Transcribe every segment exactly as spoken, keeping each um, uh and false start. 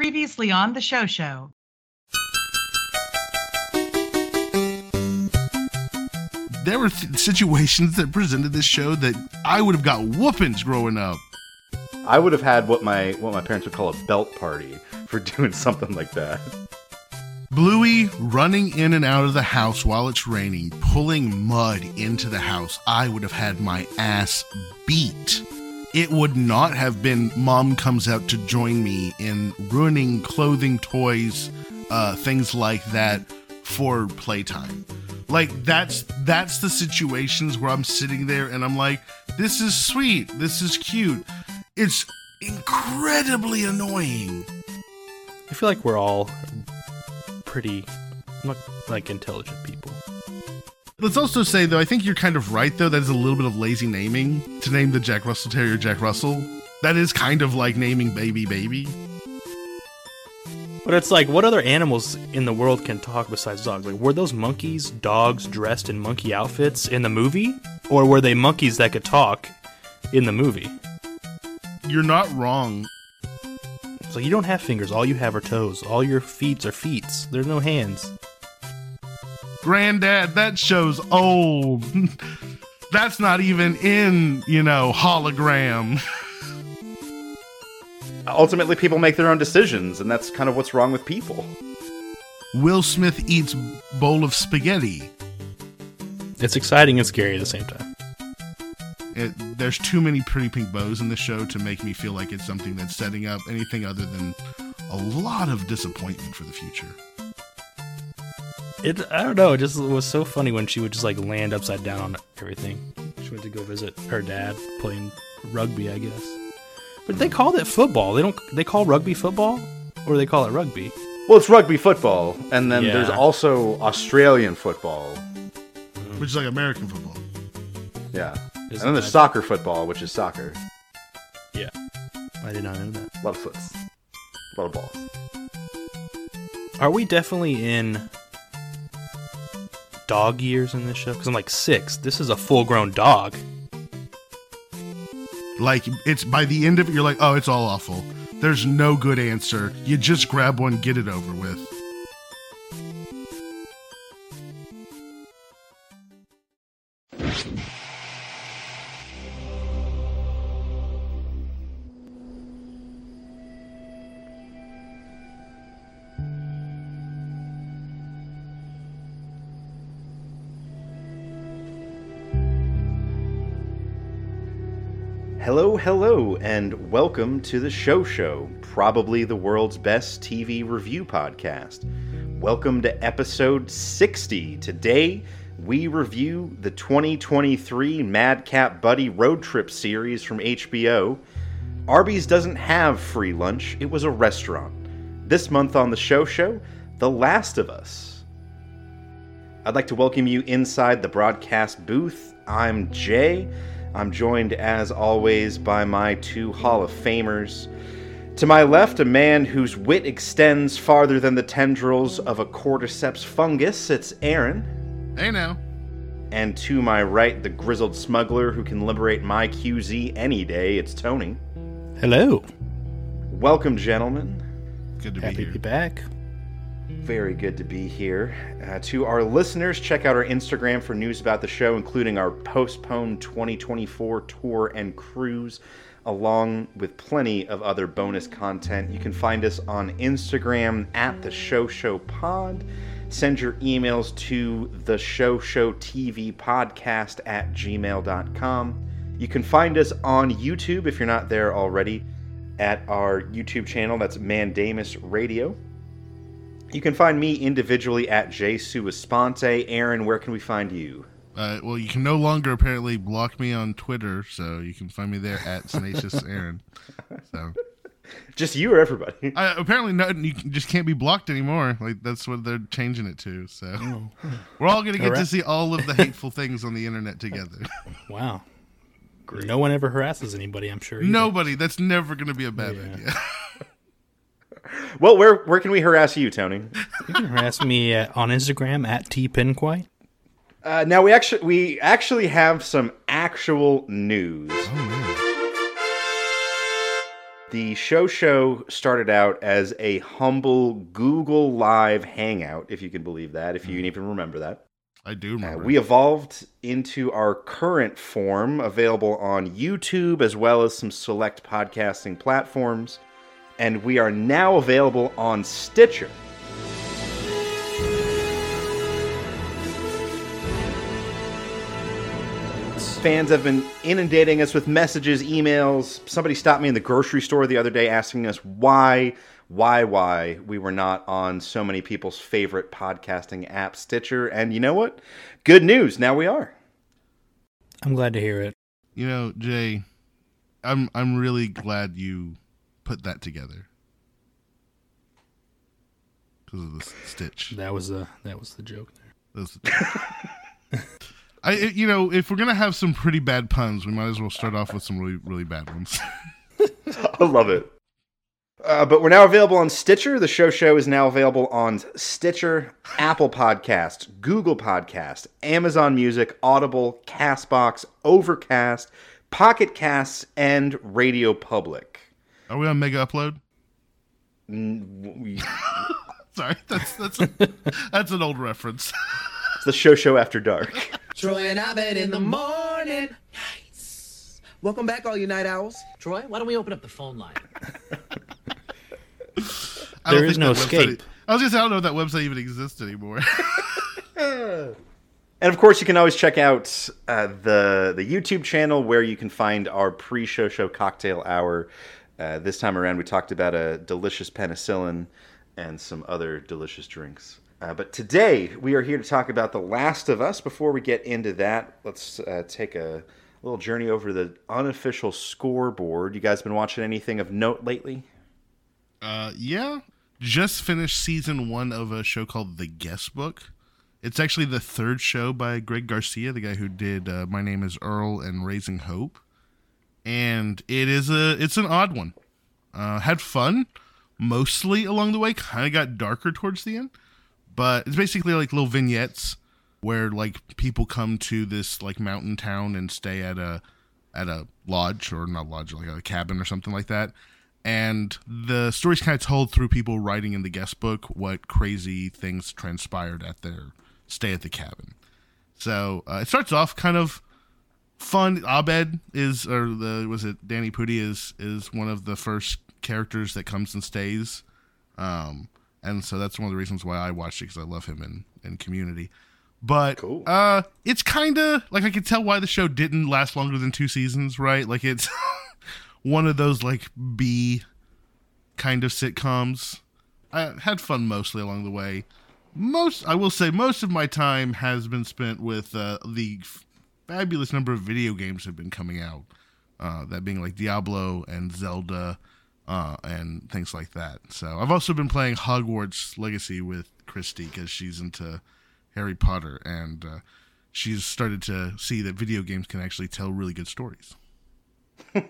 Previously on the show show. There were th- situations that presented this show that I would have got whoopings growing up. I would have had what my what my parents would call a belt party for doing something like that. Bluey running in and out of the house while it's raining, pulling mud into the house. I would have had my ass beat. It would not have been mom comes out to join me in ruining clothing, toys, uh, things like that for playtime. Like, that's that's the situations where I'm sitting there and I'm like, this is sweet, this is cute. It's incredibly annoying. I feel like we're all pretty, not like intelligent people. Let's also say, though, I think you're kind of right, though. That is a little bit of lazy naming to name the Jack Russell Terrier Jack Russell. That is kind of like naming baby baby. But it's like, what other animals in the world can talk besides dogs? Like, were those monkeys, dogs dressed in monkey outfits in the movie? Or were they monkeys that could talk in the movie? You're not wrong. So you don't have fingers. All you have are toes. All your feet are feet. There's no hands. Granddad, that show's old. That's not even in, you know, hologram. Ultimately, people make their own decisions, and that's kind of what's wrong with people. Will Smith eats bowl of spaghetti. It's exciting and scary at the same time. It, there's too many pretty pink bows in the show to make me feel like it's something that's setting up anything other than a lot of disappointment for the future. It, I don't know, it just was so funny when she would just like land upside down on everything. She went to go visit her dad playing rugby, I guess. But they call it football. They don't. They call rugby football, or they call it rugby. Well, it's rugby football, and then yeah. There's also Australian football, mm-hmm. which is like American football. Yeah, isn't and then there's soccer football, which is soccer. Yeah, I did not know that. A lot of foots, a lot of balls. Are we definitely in dog years in this show? Because I'm like six. This is a full-grown dog. Like, it's by the end of it, you're like, oh, it's all awful. There's no good answer. You just grab one, get it over with. Hello, hello, and welcome to the Show Show, probably the world's best T V review podcast. Welcome to episode sixty. Today, we review the twenty twenty-three Madcap Buddy Road Trip series from H B O. Arby's doesn't have free lunch, it was a restaurant. This month on the Show Show, The Last of Us. I'd like to welcome you inside the broadcast booth. I'm Jay. I'm joined, as always, by my two Hall of Famers. To my left, a man whose wit extends farther than the tendrils of a Cordyceps fungus. It's Aaron. Hey now. And to my right, the grizzled smuggler who can liberate my Q Z any day. It's Tony. Hello. Welcome, gentlemen. Good to Happy be here. Happy to be back. Very good to be here. Uh, to our listeners, check out our Instagram for news about the show, including our postponed twenty twenty-four tour and cruise, along with plenty of other bonus content. You can find us on Instagram at the Show Show Pod. Send your emails to the Show Show T V podcast at gmail dot com. You can find us on YouTube if you're not there already at our YouTube channel. That's Mandamus Radio. You can find me individually at Jay Suesponte. Aaron, where can we find you? Uh, well, you can no longer apparently block me on Twitter, so you can find me there at Tenacious Aaron. So, just you or everybody? Uh, apparently, no, you just can't be blocked anymore. Like that's what they're changing it to. So we're all going to get right to see all of the hateful things on the internet together. Wow. Great. No one ever harasses anybody, I'm sure. Either. Nobody. That's never going to be a bad yeah. idea. Well, where where can we harass you, Tony? You can harass me uh, on Instagram at tpenquite. Uh, now we actually we actually have some actual news. Oh, man. The show show started out as a humble Google Live hangout, if you can believe that, if you can even remember that. I do remember. Uh, we evolved into our current form, available on YouTube, as well as some select podcasting platforms. And we are now available on Stitcher. Fans have been inundating us with messages, emails. Somebody stopped me in the grocery store the other day asking us why, why, why we were not on so many people's favorite podcasting app, Stitcher. And you know what? Good news. Now we are. I'm glad to hear it. You know, Jay, I'm I'm really glad you put that together. Because of the stitch. That was the, that was the joke there. That was the joke. I, you know, if we're going to have some pretty bad puns, we might as well start off with some really, really bad ones. I love it. Uh, but we're now available on Stitcher. The show show is now available on Stitcher, Apple Podcasts, Google Podcasts, Amazon Music, Audible, CastBox, Overcast, Pocket Casts, and Radio Public. Are we on Mega Upload? Sorry, that's that's a, that's an old reference. It's the show show after dark. Troy and I bet in the morning. Nice. Welcome back, all you night owls. Troy, why don't we open up the phone line? There is no escape. Website, I was just, I don't know if that website even exists anymore. And of course, you can always check out uh, the the YouTube channel where you can find our pre-show show cocktail hour. Uh, this time around, we talked about a delicious penicillin and some other delicious drinks. Uh, but today, we are here to talk about The Last of Us. Before we get into that, let's uh, take a little journey over the unofficial scoreboard. You guys been watching anything of note lately? Uh, yeah. Just finished season one of a show called The Guest Book. It's actually the third show by Greg Garcia, the guy who did uh, My Name is Earl and Raising Hope. And it is a, it's an odd one. Uh, had fun, mostly along the way. Kind of got darker towards the end. But it's basically like little vignettes where like people come to this like mountain town and stay at a at a lodge or not lodge, like a cabin or something like that. And the story's kind of told through people writing in the guest book what crazy things transpired at their stay at the cabin. So uh, it starts off kind of fun. Abed is, or the was it Danny Pudi is is one of the first characters that comes and stays. Um And so that's one of the reasons why I watched it, because I love him in, in Community. But cool. uh, it's kind of, like, I can tell why the show didn't last longer than two seasons, right? Like, it's one of those, like, B kind of sitcoms. I had fun mostly along the way. Most, I will say, most of my time has been spent with uh, the fabulous number of video games that have been coming out. Uh, that being, like, Diablo and Zelda. Uh, and things like that. So I've also been playing Hogwarts Legacy with Christy because she's into Harry Potter, and uh, she's started to see that video games can actually tell really good stories. I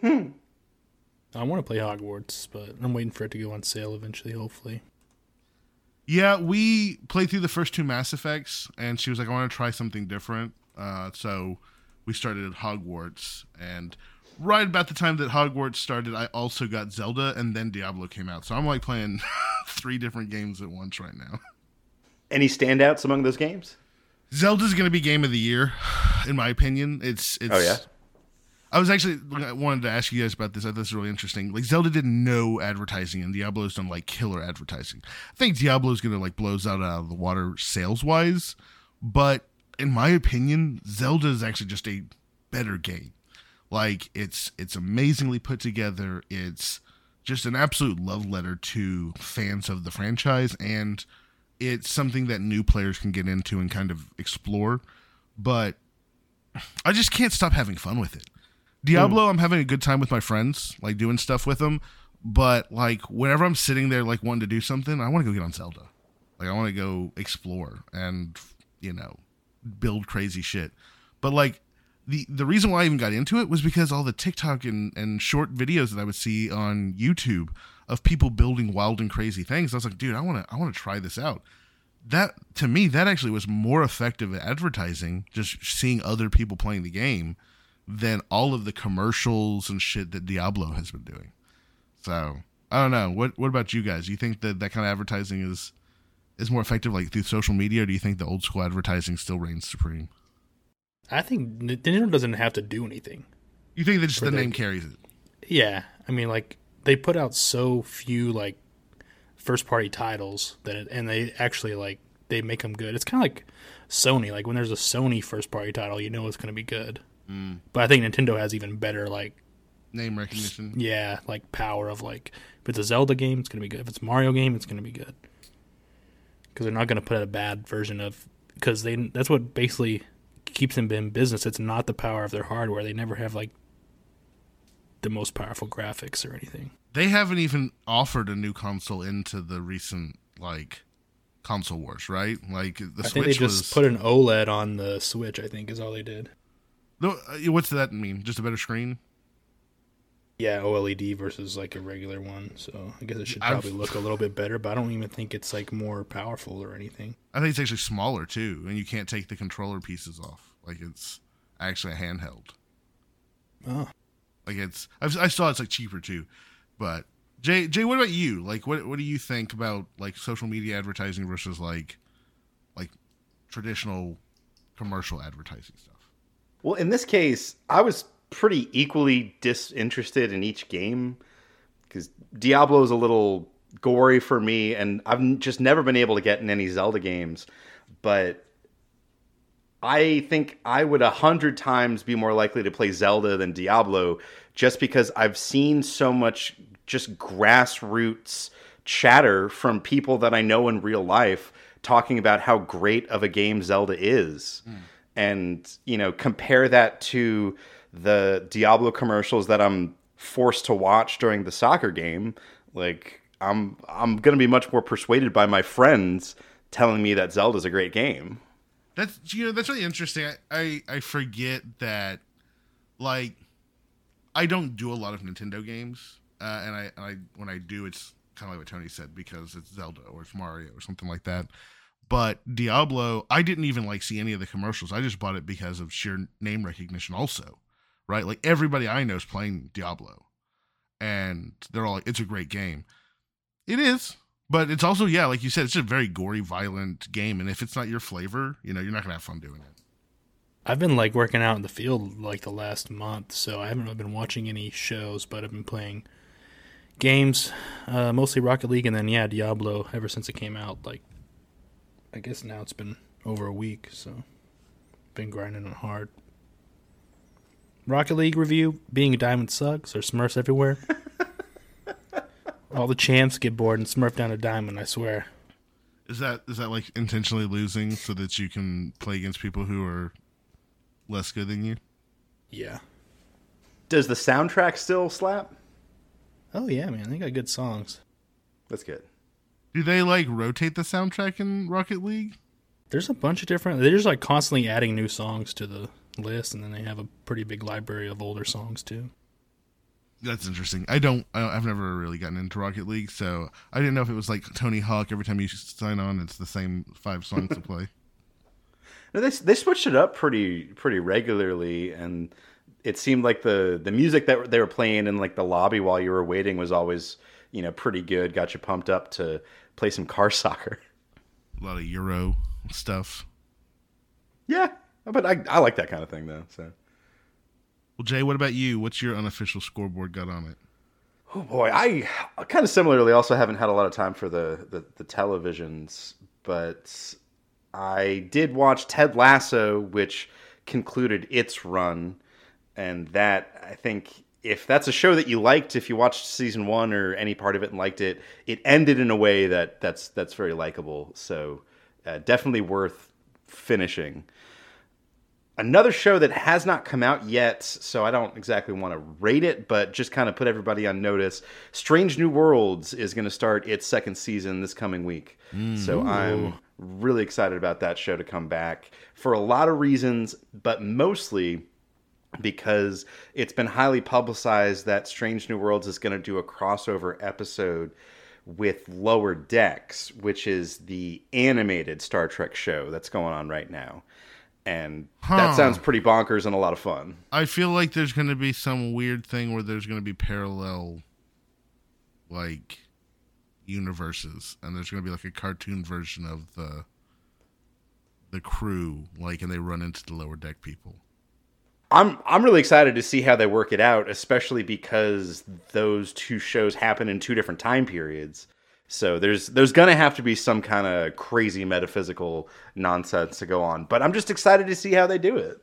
want to play Hogwarts, but I'm waiting for it to go on sale eventually, hopefully. Yeah, we played through the first two Mass Effects, and she was like, I want to try something different. Uh, so we started at Hogwarts, and right about the time that Hogwarts started, I also got Zelda, and then Diablo came out. So I'm like playing three different games at once right now. Any standouts among those games? Zelda's going to be game of the year, in my opinion. It's, it's. Oh, yeah? I was actually, I wanted to ask you guys about this. I thought this was really interesting. Like, Zelda did no advertising, and Diablo's done, like, killer advertising. I think Diablo's going to, like, blow Zelda out of the water sales-wise. But, in my opinion, Zelda's actually just a better game. Like, it's it's amazingly put together. It's just an absolute love letter to fans of the franchise, and it's something that new players can get into and kind of explore. But I just can't stop having fun with it. Diablo, mm. I'm having a good time with my friends, like doing stuff with them. But like whenever I'm sitting there like wanting to do something, I want to go get on Zelda. Like I want to go explore and, you know, build crazy shit. But like, The the reason why I even got into it was because all the TikTok and, and short videos that I would see on YouTube of people building wild and crazy things. I was like, dude, I want to I want to try this out. That, to me, that actually was more effective at advertising, just seeing other people playing the game, than all of the commercials and shit that Diablo has been doing. So I don't know. What what about you guys? Do you think that that kind of advertising is is more effective, like through social media, or do you think the old school advertising still reigns supreme? I think Nintendo doesn't have to do anything. You think that just the their, name carries it? Yeah, I mean, like they put out so few like first party titles that, it, and they actually like they make them good. It's kind of like Sony. Like when there's a Sony first party title, you know it's going to be good. Mm. But I think Nintendo has even better like name recognition. Yeah, like power of like if it's a Zelda game, it's going to be good. If it's a Mario game, it's going to be good. Because they're not going to put out a bad version of, because they that's what basically keeps them in business. It's not the power of their hardware. They never have like the most powerful graphics or anything. They haven't even offered a new console into the recent like console wars, right? Like the I Switch think they just was... put an OLED on the Switch. I think is all they did. No, what's that mean? Just a better screen? Yeah, OLED versus like a regular one, so I guess it should probably I've, look a little bit better, but I don't even think it's like more powerful or anything. I think it's actually smaller too, and you can't take the controller pieces off. Like it's actually a handheld. Oh, like it's I've, I saw it's like cheaper too. But Jay, Jay, what about you? Like, what what do you think about like social media advertising versus like like traditional commercial advertising stuff? Well, in this case, I was pretty equally disinterested in each game because Diablo is a little gory for me, and I've just never been able to get in any Zelda games. But I think I would a hundred times be more likely to play Zelda than Diablo just because I've seen so much just grassroots chatter from people that I know in real life talking about how great of a game Zelda is. Mm. And, you know, compare that to the Diablo commercials that I'm forced to watch during the soccer game. Like I'm, I'm going to be much more persuaded by my friends telling me that Zelda's a great game. That's, you know, that's really interesting. I, I, I forget that, like, I don't do a lot of Nintendo games. Uh, and I, I, when I do, it's kind of like what Tony said, because it's Zelda or it's Mario or something like that. But Diablo, I didn't even like see any of the commercials. I just bought it because of sheer name recognition also. Right, like everybody I know is playing Diablo, and they're all like, "It's a great game." It is, but it's also, yeah, like you said, it's just a very gory, violent game, and if it's not your flavor, you know, you're not gonna have fun doing it. I've been like working out in the field like the last month, so I haven't really been watching any shows, but I've been playing games, uh, mostly Rocket League, and then yeah, Diablo. Ever since it came out, like I guess now it's been over a week, so been grinding it hard. Rocket League review, being a diamond sucks, or Smurfs everywhere. All the champs get bored and Smurf down a diamond, I swear. Is that is that like intentionally losing so that you can play against people who are less good than you? Yeah. Does the soundtrack still slap? Oh yeah, man. They got good songs. That's good. Do they like rotate the soundtrack in Rocket League? There's a bunch of different... They're just like constantly adding new songs to the list, and then they have a pretty big library of older songs too. That's interesting. I don't, I don't I've never really gotten into Rocket League, so I didn't know if it was like Tony Hawk. Every time you sign on, it's the same five songs to play. No, they they switched it up pretty pretty regularly, and it seemed like the the music that they were playing in like the lobby while you were waiting was always, you know, pretty good. Got you pumped up to play some car soccer. A lot of Euro stuff. Yeah. But I, I like that kind of thing, though. So, well, Jay, what about you? What's your unofficial scoreboard got on it? Oh, boy. I kind of similarly also haven't had a lot of time for the, the, the televisions, but I did watch Ted Lasso, which concluded its run. And that, I think, if that's a show that you liked, if you watched season one or any part of it and liked it, it ended in a way that that's, that's very likable. So uh, definitely worth finishing. Another show that has not come out yet, so I don't exactly want to rate it, but just kind of put everybody on notice. Strange New Worlds is going to start its second season this coming week. Mm. So I'm really excited about that show to come back for a lot of reasons, but mostly because it's been highly publicized that Strange New Worlds is going to do a crossover episode with Lower Decks, which is the animated Star Trek show that's going on right now. And huh. that sounds pretty bonkers and a lot of fun. I feel like there's going to be some weird thing where there's going to be parallel like universes, and there's going to be like a cartoon version of the the crew, like, and they run into the lower deck people. I'm I'm really excited to see how they work it out, especially because those two shows happen in two different time periods. So there's there's going to have to be some kind of crazy metaphysical nonsense to go on. But I'm just excited to see how they do it.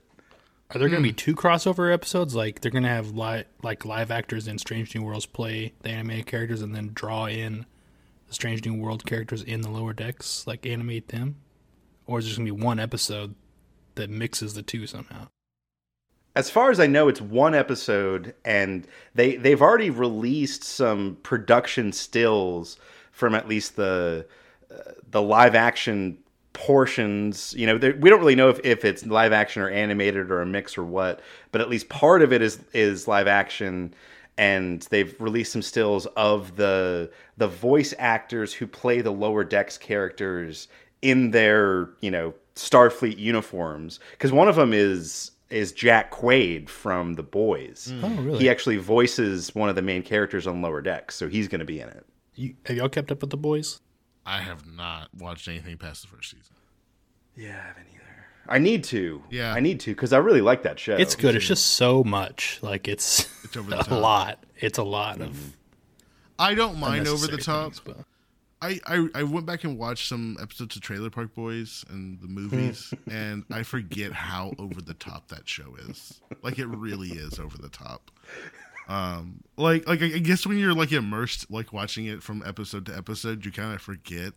Are there going to be two crossover episodes? Like, they're going to have li- like live actors in Strange New Worlds play the animated characters and then draw in the Strange New World characters in the Lower Decks, like animate them? Or is there just going to be one episode that mixes the two somehow? As far as I know, it's one episode, and they, they've already released some production stills from at least the uh, the live-action portions. You know, we don't really know if, if it's live-action or animated or a mix or what, but at least part of it is is live-action, and they've released some stills of the the voice actors who play the Lower Decks characters in their, you know, Starfleet uniforms. Because one of them is... is Jack Quaid from The Boys. Oh, really? He actually voices one of the main characters on Lower Decks, so he's going to be in it. You, have y'all kept up with The Boys? I have not watched anything past the first season. Yeah, I haven't either. I need to. Yeah. I need to, because I really like that show. It's good. It's just so much. Like, it's, it's over the a top. lot. It's a lot mm. of... I don't mind over the top. Things, but... I, I, I went back and watched some episodes of Trailer Park Boys and the movies, and I forget how over the top that show is. Like, it really is over the top. Um, like, like I guess when you're like immersed, like watching it from episode to episode, you kind of forget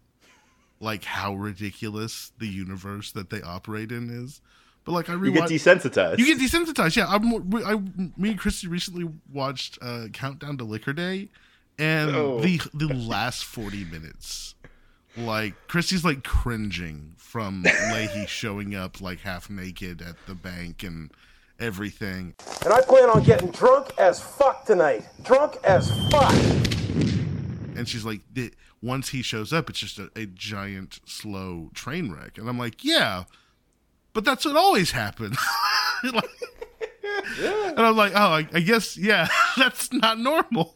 like how ridiculous the universe that they operate in is. But like I re- you get desensitized. You get desensitized. Yeah, I'm. I, me and Christy recently watched uh, Countdown to Liquor Day. And oh. the the last forty minutes, like, Christy's, like, cringing from Leahy showing up, like, half naked at the bank and everything. And I plan on getting drunk as fuck tonight. Drunk as fuck. And she's like, once he shows up, it's just a, a giant, slow train wreck. And I'm like, yeah, but that's what always happens. Like, yeah. And I'm like, oh, I, I guess, yeah, that's not normal.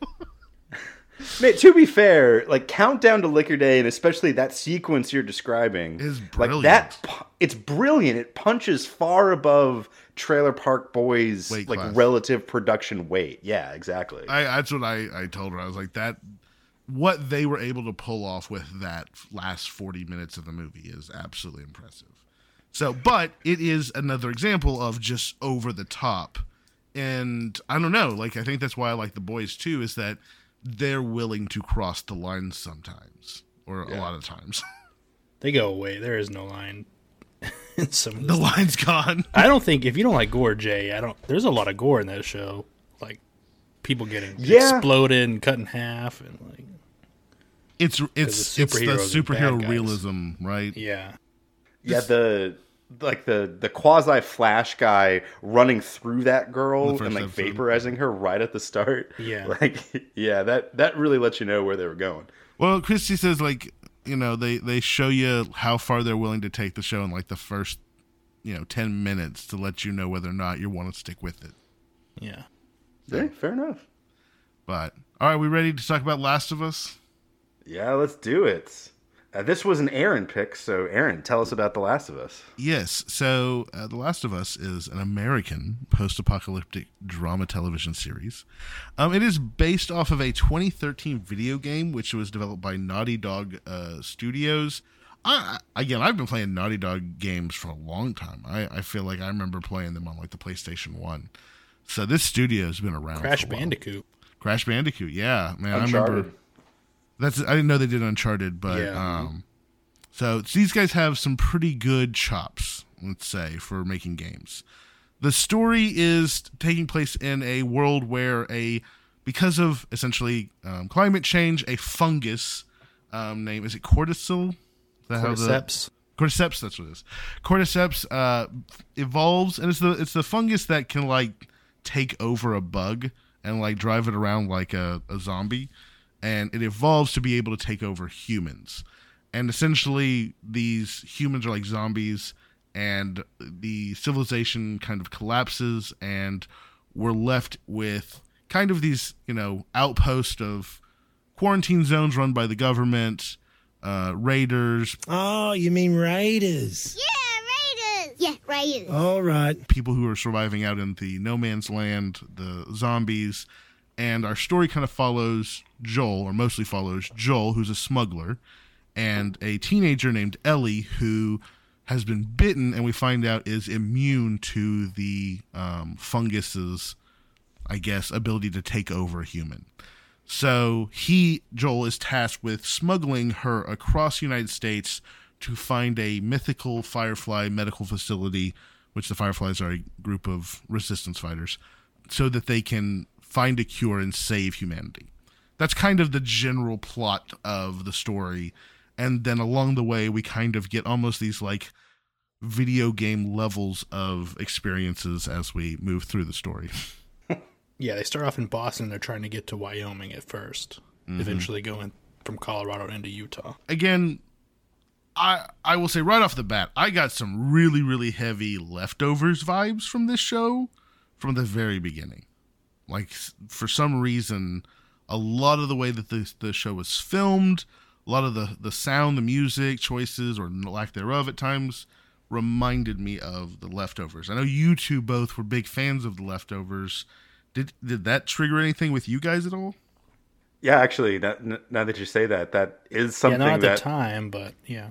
Man, to be fair, like, Countdown to Liquor Day, and especially that sequence you're describing, is brilliant. Like, that, it's brilliant. It punches far above Trailer Park Boys' weight, like, class. Relative production weight. Yeah, exactly. I, that's what I, I told her. I was like, that what they were able to pull off with that last forty minutes of the movie is absolutely impressive. So, but it is another example of just over the top, and I don't know. Like, I think that's why I like The Boys too. Is that they're willing to cross the line sometimes, or yeah. a lot of times. They go away. There is no line. Some of the line's gone. I don't think, if you don't like gore, Jay, I don't. There's a lot of gore in that show, like people getting yeah. exploded and cut in half, and like it's it's it's the superhero realism, right? Yeah, yeah. The like the the quasi Flash guy running through that girl and like episode. vaporizing her right at the start. Yeah, like yeah, that that really lets you know where they were going. Well, Christy says, like, you know, they they show you how far they're willing to take the show in like the first, you know, ten minutes to let you know whether or not you want to stick with it. Yeah, yeah, yeah, fair enough. But all right, we ready to talk about Last of Us? Yeah, let's do it. Uh, this was an Aaron pick, so Aaron, tell us about The Last of Us. Yes, so uh, The Last of Us is an American post-apocalyptic drama television series. Um, it is based off of a twenty thirteen video game, which was developed by Naughty Dog uh, Studios. I, I, again, I've been playing Naughty Dog games for a long time. I, I feel like I remember playing them on like the PlayStation one. So this studio has been around Crash for a while. Bandicoot. Crash Bandicoot, yeah. Man, Uncharted. I remember... That's I didn't know they did Uncharted, but yeah. um, so these guys have some pretty good chops, let's say, for making games. The story is taking place in a world where a because of essentially um, climate change, a fungus um, named is it cordyceps? Cordyceps. Cordyceps. That's what it is. Cordyceps uh, evolves, and it's the it's the fungus that can like take over a bug and like drive it around like a, a zombie. And it evolves to be able to take over humans. And essentially, these humans are like zombies, and the civilization kind of collapses, and we're left with kind of these, you know, outposts of quarantine zones run by the government, uh, raiders. Oh, you mean raiders? Yeah, raiders. Yeah, raiders. All right. People who are surviving out in the no man's land, the zombies. And our story kind of follows Joel, or mostly follows Joel, who's a smuggler, and a teenager named Ellie, who has been bitten, and we find out is immune to the um, fungus's, I guess, ability to take over a human. So he, Joel, is tasked with smuggling her across the United States to find a mythical Firefly medical facility, which the Fireflies are a group of resistance fighters, so that they can find a cure and save humanity. That's kind of the general plot of the story. And then along the way, we kind of get almost these like video game levels of experiences as we move through the story. Yeah, they start off in Boston. They're trying to get to Wyoming at first, mm-hmm. eventually going from Colorado into Utah. Again, I I will say right off the bat, I got some really, really heavy Leftovers vibes from this show from the very beginning. Like, for some reason, a lot of the way that the, the show was filmed, a lot of the, the sound, the music choices, or lack thereof at times, reminded me of The Leftovers. I know you two both were big fans of The Leftovers. Did did that trigger anything with you guys at all? Yeah, actually, that, now that you say that, that is something that... Yeah, not at that, the time, but yeah.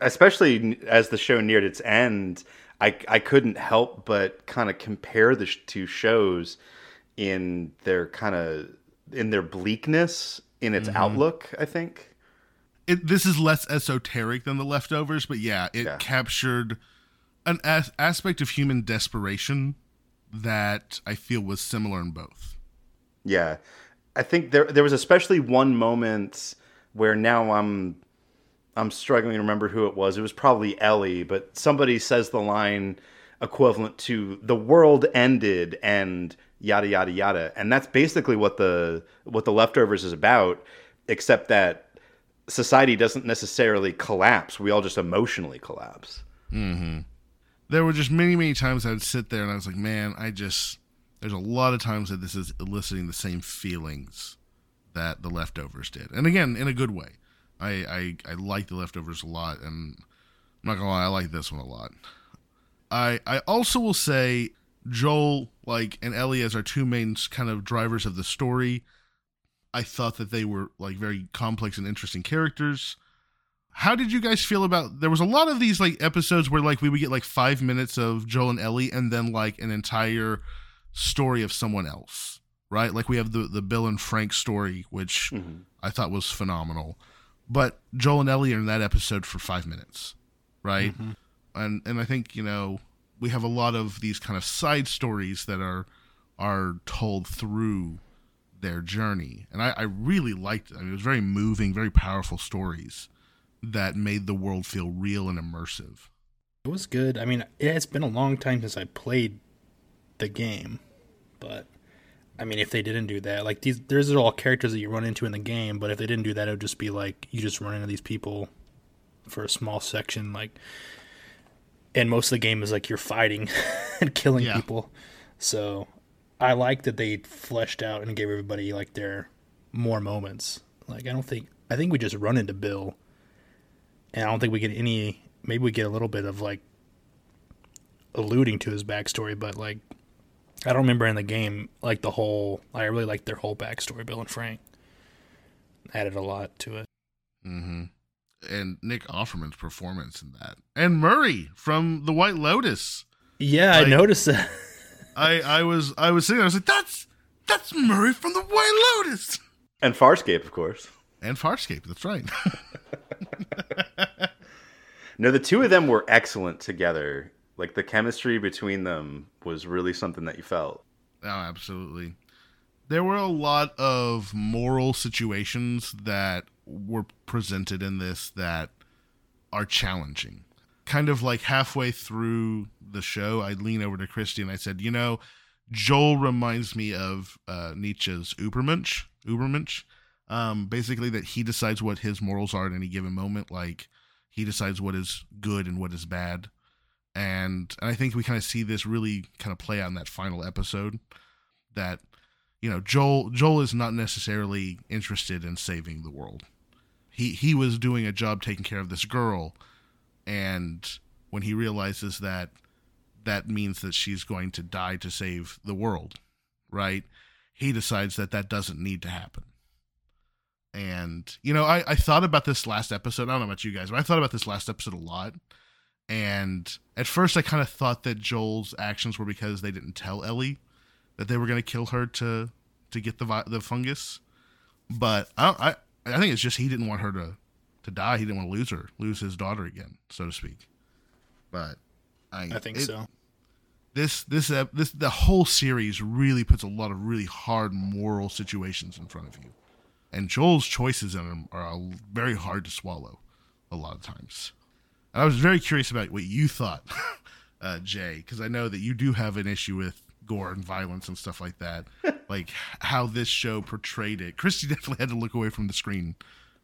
Especially as the show neared its end, I, I couldn't help but kind of compare the two shows in their kind of, in their bleakness, in its mm-hmm. outlook, I think. It, this is less esoteric than The Leftovers, but yeah, it yeah. captured an as- aspect of human desperation that I feel was similar in both. Yeah. I think there there was especially one moment where now I'm I'm struggling to remember who it was. It was probably Ellie, but somebody says the line equivalent to "the world ended" and yada yada yada. And that's basically what the what the Leftovers is about, except that society doesn't necessarily collapse. We all just emotionally collapse. Mm-hmm. There were just many, many times I would sit there and I was like, man, I just, there's a lot of times that this is eliciting the same feelings that The Leftovers did. And again, in a good way. I, I, I like The Leftovers a lot, and I'm not going to lie, I like this one a lot. I I also will say Joel like and Ellie as our two main kind of drivers of the story, I thought that they were like very complex and interesting characters. How did you guys feel about, there was a lot of these like episodes where like we would get like five minutes of Joel and Ellie and then like an entire story of someone else, right? Like we have the, the Bill and Frank story, which mm-hmm. I thought was phenomenal, but Joel and Ellie are in that episode for five minutes. Right. Mm-hmm. And, and I think, you know, we have a lot of these kind of side stories that are, are told through their journey. And I, I really liked it. I mean, it was very moving, very powerful stories that made the world feel real and immersive. It was good. I mean, it's been a long time since I played the game, but I mean, if they didn't do that, like these, there's all characters that you run into in the game, but if they didn't do that, it would just be like, you just run into these people for a small section. Like, and most of the game is like, you're fighting and killing yeah. people. So I like that they fleshed out and gave everybody like their more moments. Like, I don't think, I think we just run into Bill. And I don't think we get any, maybe we get a little bit of like alluding to his backstory, but like, I don't remember in the game, like the whole, I really liked their whole backstory, Bill and Frank. Added a lot to it. Mm-hmm. And Nick Offerman's performance in that. And Murray from The White Lotus. Yeah, like, I noticed that. I, I was, I was sitting there, I was like, that's, that's Murray from The White Lotus. And Farscape, of course. And Farscape, that's right. No, the two of them were excellent together. Like, the chemistry between them was really something that you felt. Oh, absolutely. There were a lot of moral situations that were presented in this that are challenging. Kind of like halfway through the show, I lean over to Christy and I said, you know, Joel reminds me of uh, Nietzsche's Ubermensch. Ubermensch. Um, basically that he decides what his morals are at any given moment. Like, he decides what is good and what is bad. And, and I think we kind of see this really kind of play out in that final episode that, you know, Joel Joel is not necessarily interested in saving the world. He he was doing a job taking care of this girl, and when he realizes that that means that she's going to die to save the world, right? He decides that that doesn't need to happen. And, you know, I, I thought about this last episode. I don't know about you guys, but I thought about this last episode a lot. And at first I kind of thought that Joel's actions were because they didn't tell Ellie that they were going to kill her to to get the the fungus. But I, don't, I I think it's just he didn't want her to, to die. He didn't want to lose her, lose his daughter again, so to speak. But I, I think it, so. This this uh, this the whole series really puts a lot of really hard moral situations in front of you, and Joel's choices in them are very hard to swallow, a lot of times. And I was very curious about what you thought, uh, Jay, because I know that you do have an issue with gore and violence and stuff like that, like how this show portrayed it. Christy definitely had to look away from the screen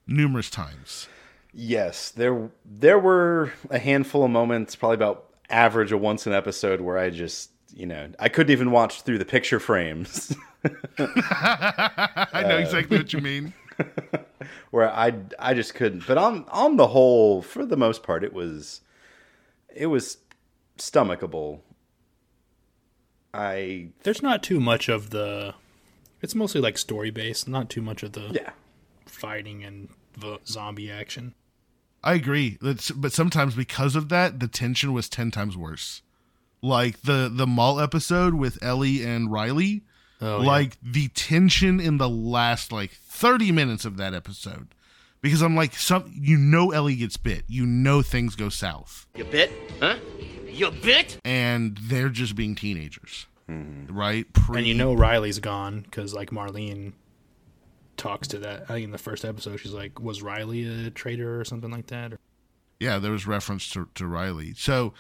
numerous times. Yes, there there were a handful of moments, probably about average of once an episode, where I just, you know, I couldn't even watch through the picture frames. I know exactly uh, what you mean. Where I, I just couldn't. But on on the whole, for the most part, it was it was stomachable. I there's not too much of the. It's mostly like story based. Not too much of the yeah. fighting and the zombie action. I agree, but sometimes because of that, the tension was ten times worse. Like the, the mall episode with Ellie and Riley, oh, like yeah. the tension in the last like thirty minutes of that episode, because I'm like, some you know Ellie gets bit, you know things go south. You bit, huh? You bit, and they're just being teenagers, mm-hmm. right? Pre- and you know Riley's gone because like Marlene talks to that, I think in the first episode she's like, was Riley a traitor or something like that? Or- yeah, there was reference to, to Riley. So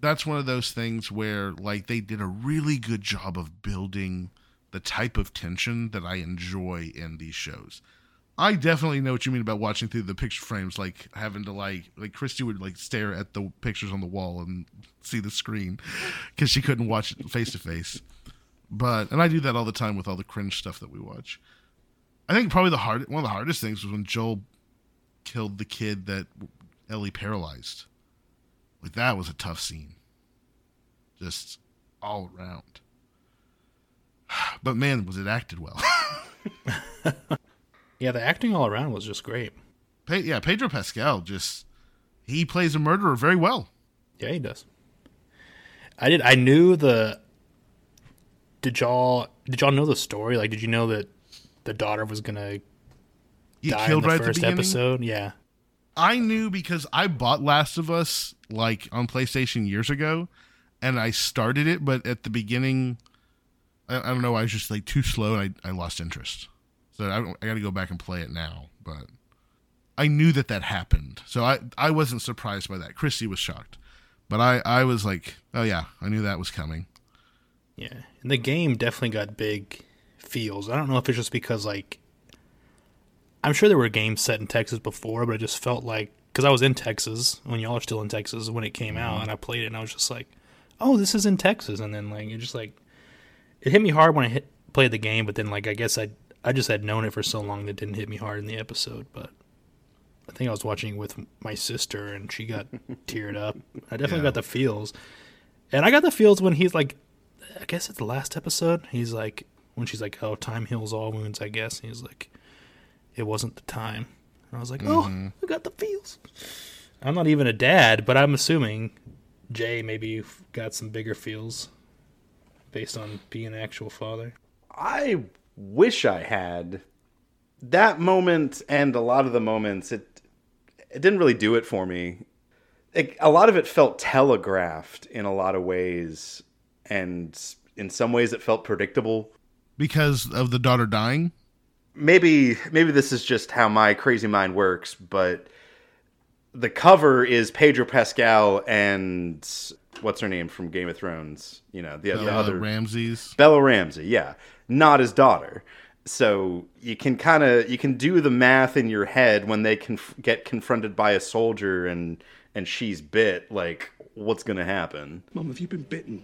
that's one of those things where like they did a really good job of building the type of tension that I enjoy in these shows. I definitely know what you mean about watching through the picture frames, like having to like, like Christy would like stare at the pictures on the wall and see the screen because she couldn't watch it face to face. But, and I do that all the time with all the cringe stuff that we watch. I think probably the hard, one of the hardest things was when Joel killed the kid that Ellie paralyzed. Like, that was a tough scene. Just all around. But, man, was it acted well. Yeah, the acting all around was just great. Pa- yeah, Pedro Pascal just, he plays a murderer very well. Yeah, he does. I did. I knew the, did y'all, did y'all know the story? Like, did you know that the daughter was gonna Get die killed in the right first at the episode. Yeah, I knew because I bought Last of Us like on PlayStation years ago, and I started it, but at the beginning, I, I don't know. I was just like too slow, and I, I lost interest. So I, I got to go back and play it now. But I knew that that happened, so I I wasn't surprised by that. Christy was shocked, but I I was like, oh yeah, I knew that was coming. Yeah, and the game definitely got big. Feels. I don't know if it's just because, like, I'm sure there were games set in Texas before, but it just felt like, because I was in Texas when y'all are still in Texas when it came mm-hmm. out, and I played it, and I was just like, oh, this is in Texas. And then, like, it just, like, it hit me hard when I hit, played the game, but then, like, I guess I I just had known it for so long that it didn't hit me hard in the episode. But I think I was watching it with my sister, and she got teared up. I definitely yeah. got the feels. And I got the feels when he's, like, I guess it's the last episode, he's, like, when she's like, oh, time heals all wounds, I guess. And he's like, it wasn't the time. And I was like, oh, mm-hmm. I got the feels. I'm not even a dad, but I'm assuming Jay maybe got some bigger feels based on being an actual father. I wish I had. That moment and a lot of the moments, it it didn't really do it for me. It, a lot of it felt telegraphed in a lot of ways. And in some ways it felt predictable. Because of the daughter dying? Maybe maybe this is just how my crazy mind works, but the cover is Pedro Pascal and what's her name from Game of Thrones? You know, the, Bella the other... Bella Ramsey's? Bella Ramsey, yeah. Not his daughter. So you can kind of, you can do the math in your head when they can conf- get confronted by a soldier and, and she's bit, like, what's going to happen? Mom, have you been bitten?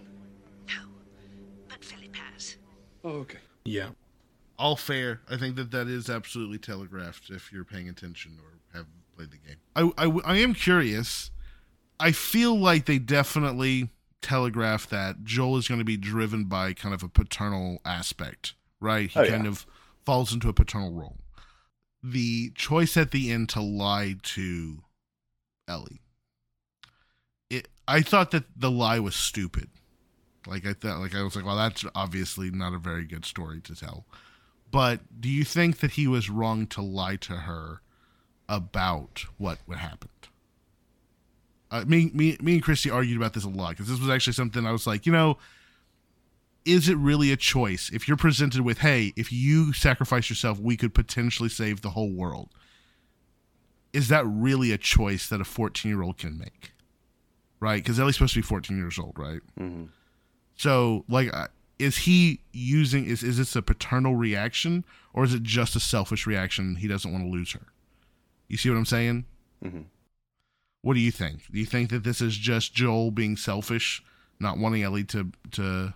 Oh, okay. Yeah. all fair. I think that that is absolutely telegraphed if you're paying attention or have played the game. I, I, I am curious. I feel like they definitely telegraph that Joel is going to be driven by kind of a paternal aspect, right? He oh, kind yeah. of falls into a paternal role. The choice at the end to lie to Ellie. It, I thought that the lie was stupid. Like I thought, like I was like, well, that's obviously not a very good story to tell. But do you think that he was wrong to lie to her about what happened? Uh, me, me, me and Christy argued about this a lot because this was actually something I was like, you know, is it really a choice? If you're presented with, hey, if you sacrifice yourself, we could potentially save the whole world. Is that really a choice that a fourteen-year-old can make? Right? Because Ellie's supposed to be fourteen years old, right? Mm-hmm. So, like, uh, is he using, is, is this a paternal reaction or is it just a selfish reaction? He doesn't want to lose her. You see what I'm saying? Mm-hmm. What do you think? Do you think that this is just Joel being selfish, not wanting Ellie to to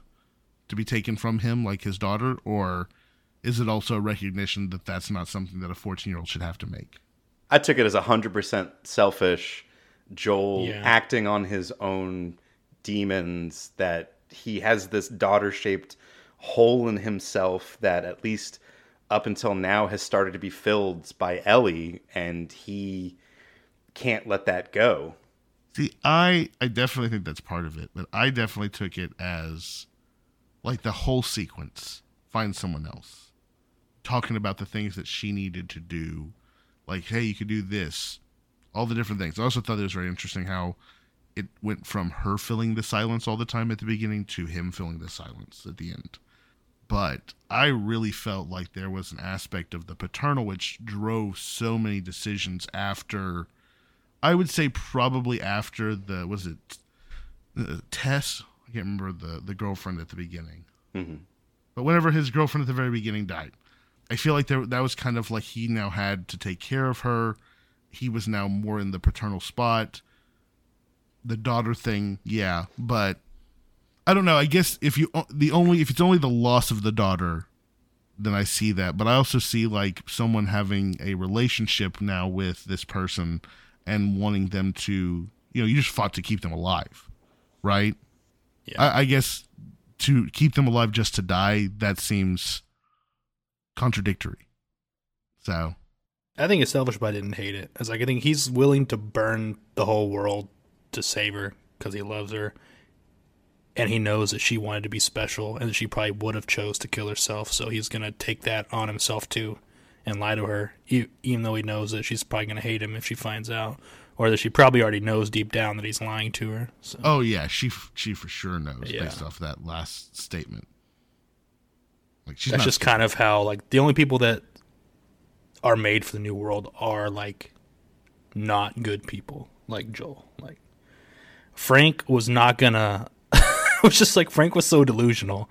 to be taken from him like his daughter, or is it also a recognition that that's not something that a fourteen-year-old should have to make? I took it as one hundred percent selfish Joel yeah. acting on his own demons, that he has this daughter-shaped hole in himself that at least up until now has started to be filled by Ellie, and he can't let that go. See, I, I definitely think that's part of it, but I definitely took it as like the whole sequence. Find someone else. Talking about the things that she needed to do. Like, hey, you could do this. All the different things. I also thought it was very interesting how it went from her filling the silence all the time at the beginning to him filling the silence at the end. But I really felt like there was an aspect of the paternal which drove so many decisions after... I would say probably after the, was it uh, Tess? I can't remember the, the girlfriend at the beginning. Mm-hmm. But whenever his girlfriend at the very beginning died, I feel like there, that was kind of like he now had to take care of her. He was now more in the paternal spot. The daughter thing, yeah. But I don't know. I guess if you the only if it's only the loss of the daughter, then I see that. But I also see like someone having a relationship now with this person and wanting them to, you know, you just fought to keep them alive, right? Yeah. I, I guess to keep them alive just to die, that seems contradictory. So. I think it's selfish, but I didn't hate it. I was like, I think he's willing to burn the whole world to save her because he loves her. And he knows that she wanted to be special and she probably would have chose to kill herself. So he's going to take that on himself too. And lie to her, even though he knows that she's probably going to hate him if she finds out, or that she probably already knows deep down that he's lying to her. So. Oh, yeah, she she for sure knows yeah. based off that last statement. Like she's That's just scared. Kind of how, like, the only people that are made for the new world are, like, not good people, like Joel. Like, Frank was not going to... It was just like Frank was so delusional.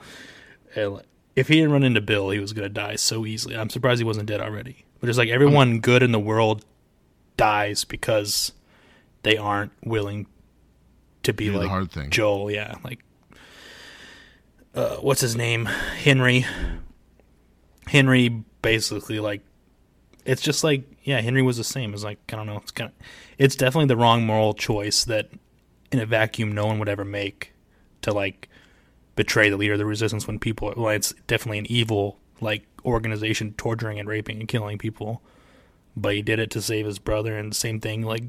And, like, if he didn't run into Bill, he was going to die so easily. I'm surprised he wasn't dead already. But it's like everyone I mean, good in the world dies because they aren't willing to be like hard thing. Joel. Yeah, like, uh, what's his name? Henry. Henry basically, like, it's just like, yeah, Henry was the same. It's like, I don't know. It's kind of, it's definitely the wrong moral choice that in a vacuum no one would ever make to, like, betray the leader of the resistance when people, well, it's definitely an evil, like, organization torturing and raping and killing people, but he did it to save his brother. And the same thing, like,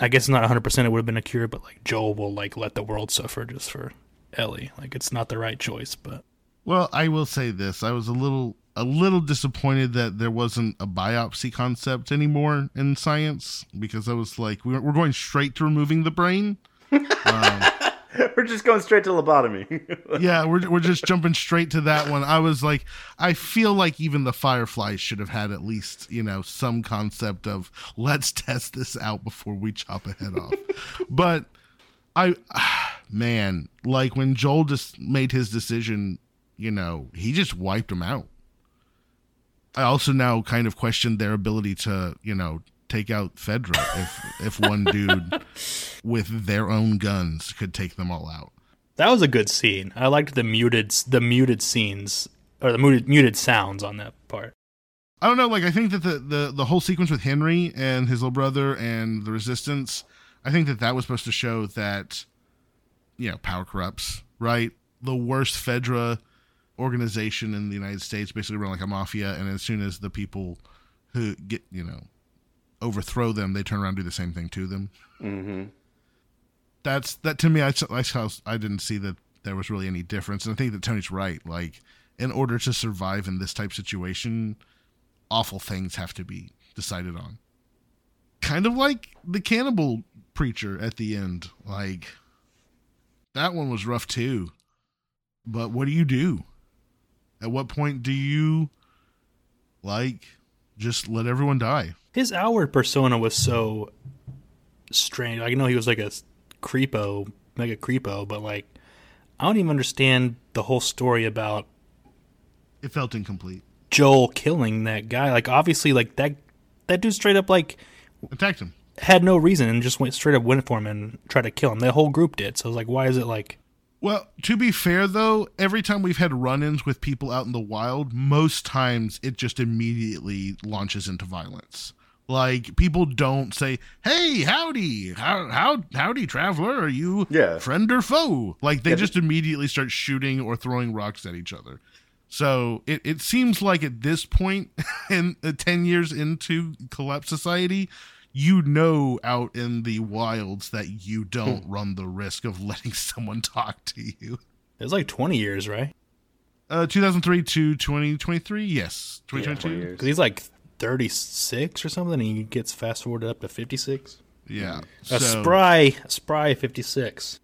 I guess not one hundred percent it would have been a cure, but, like, Joel will, like, let the world suffer just for Ellie. Like, it's not the right choice. But, well, I will say this, I was a little a little disappointed that there wasn't a biopsy concept anymore in science, because I was like, we're going straight to removing the brain. um We're just going straight to lobotomy. Yeah, we're we're just jumping straight to that one. I was like, I feel like even the Fireflies should have had at least, you know, some concept of let's test this out before we chop a head off. But I, man, like when Joel just made his decision, you know, he just wiped him out. I also now kind of questioned their ability to, you know, take out Fedra if if one dude with their own guns could take them all out. That was a good scene. I liked the muted the muted scenes or the muted, muted sounds on that part. I don't know. Like, I think that the, the, the whole sequence with Henry and his little brother and the Resistance, I think that that was supposed to show that, you know, power corrupts, right? The worst Fedra organization in the United States basically run like a mafia, and as soon as the people who get, you know, overthrow them, they turn around and do the same thing to them. Mm-hmm. That's that to me. I I didn't see that there was really any difference, and I think that Tony's right. Like, in order to survive in this type of situation, awful things have to be decided on. Kind of like the cannibal preacher at the end. Like, that one was rough too. But what do you do? At what point do you, like, just let everyone die? His outward persona was so strange. Like, I know he was like a creepo, mega creepo, but like, I don't even understand the whole story about. It felt incomplete. Joel killing that guy. Like, obviously, like that that dude straight up like attacked him. Had no reason and just went straight up went for him and tried to kill him. The whole group did. So I was like, why is it like? Well, to be fair, though, every time we've had run-ins with people out in the wild, most times it just immediately launches into violence. Like, people don't say, hey, howdy, how, how howdy, traveler, are you yeah. friend or foe? Like, they yeah. just immediately start shooting or throwing rocks at each other. So it, it seems like at this point, in uh, ten years into Collapse Society, you know out in the wilds that you don't hmm. run the risk of letting someone talk to you. It's like twenty years, right? Uh, two thousand three to twenty twenty-three, yes. twenty twenty-two. Because yeah, he's like thirty-six or something, and he gets fast-forwarded up to fifty-six. Yeah. A so. spry a spry fifty-six.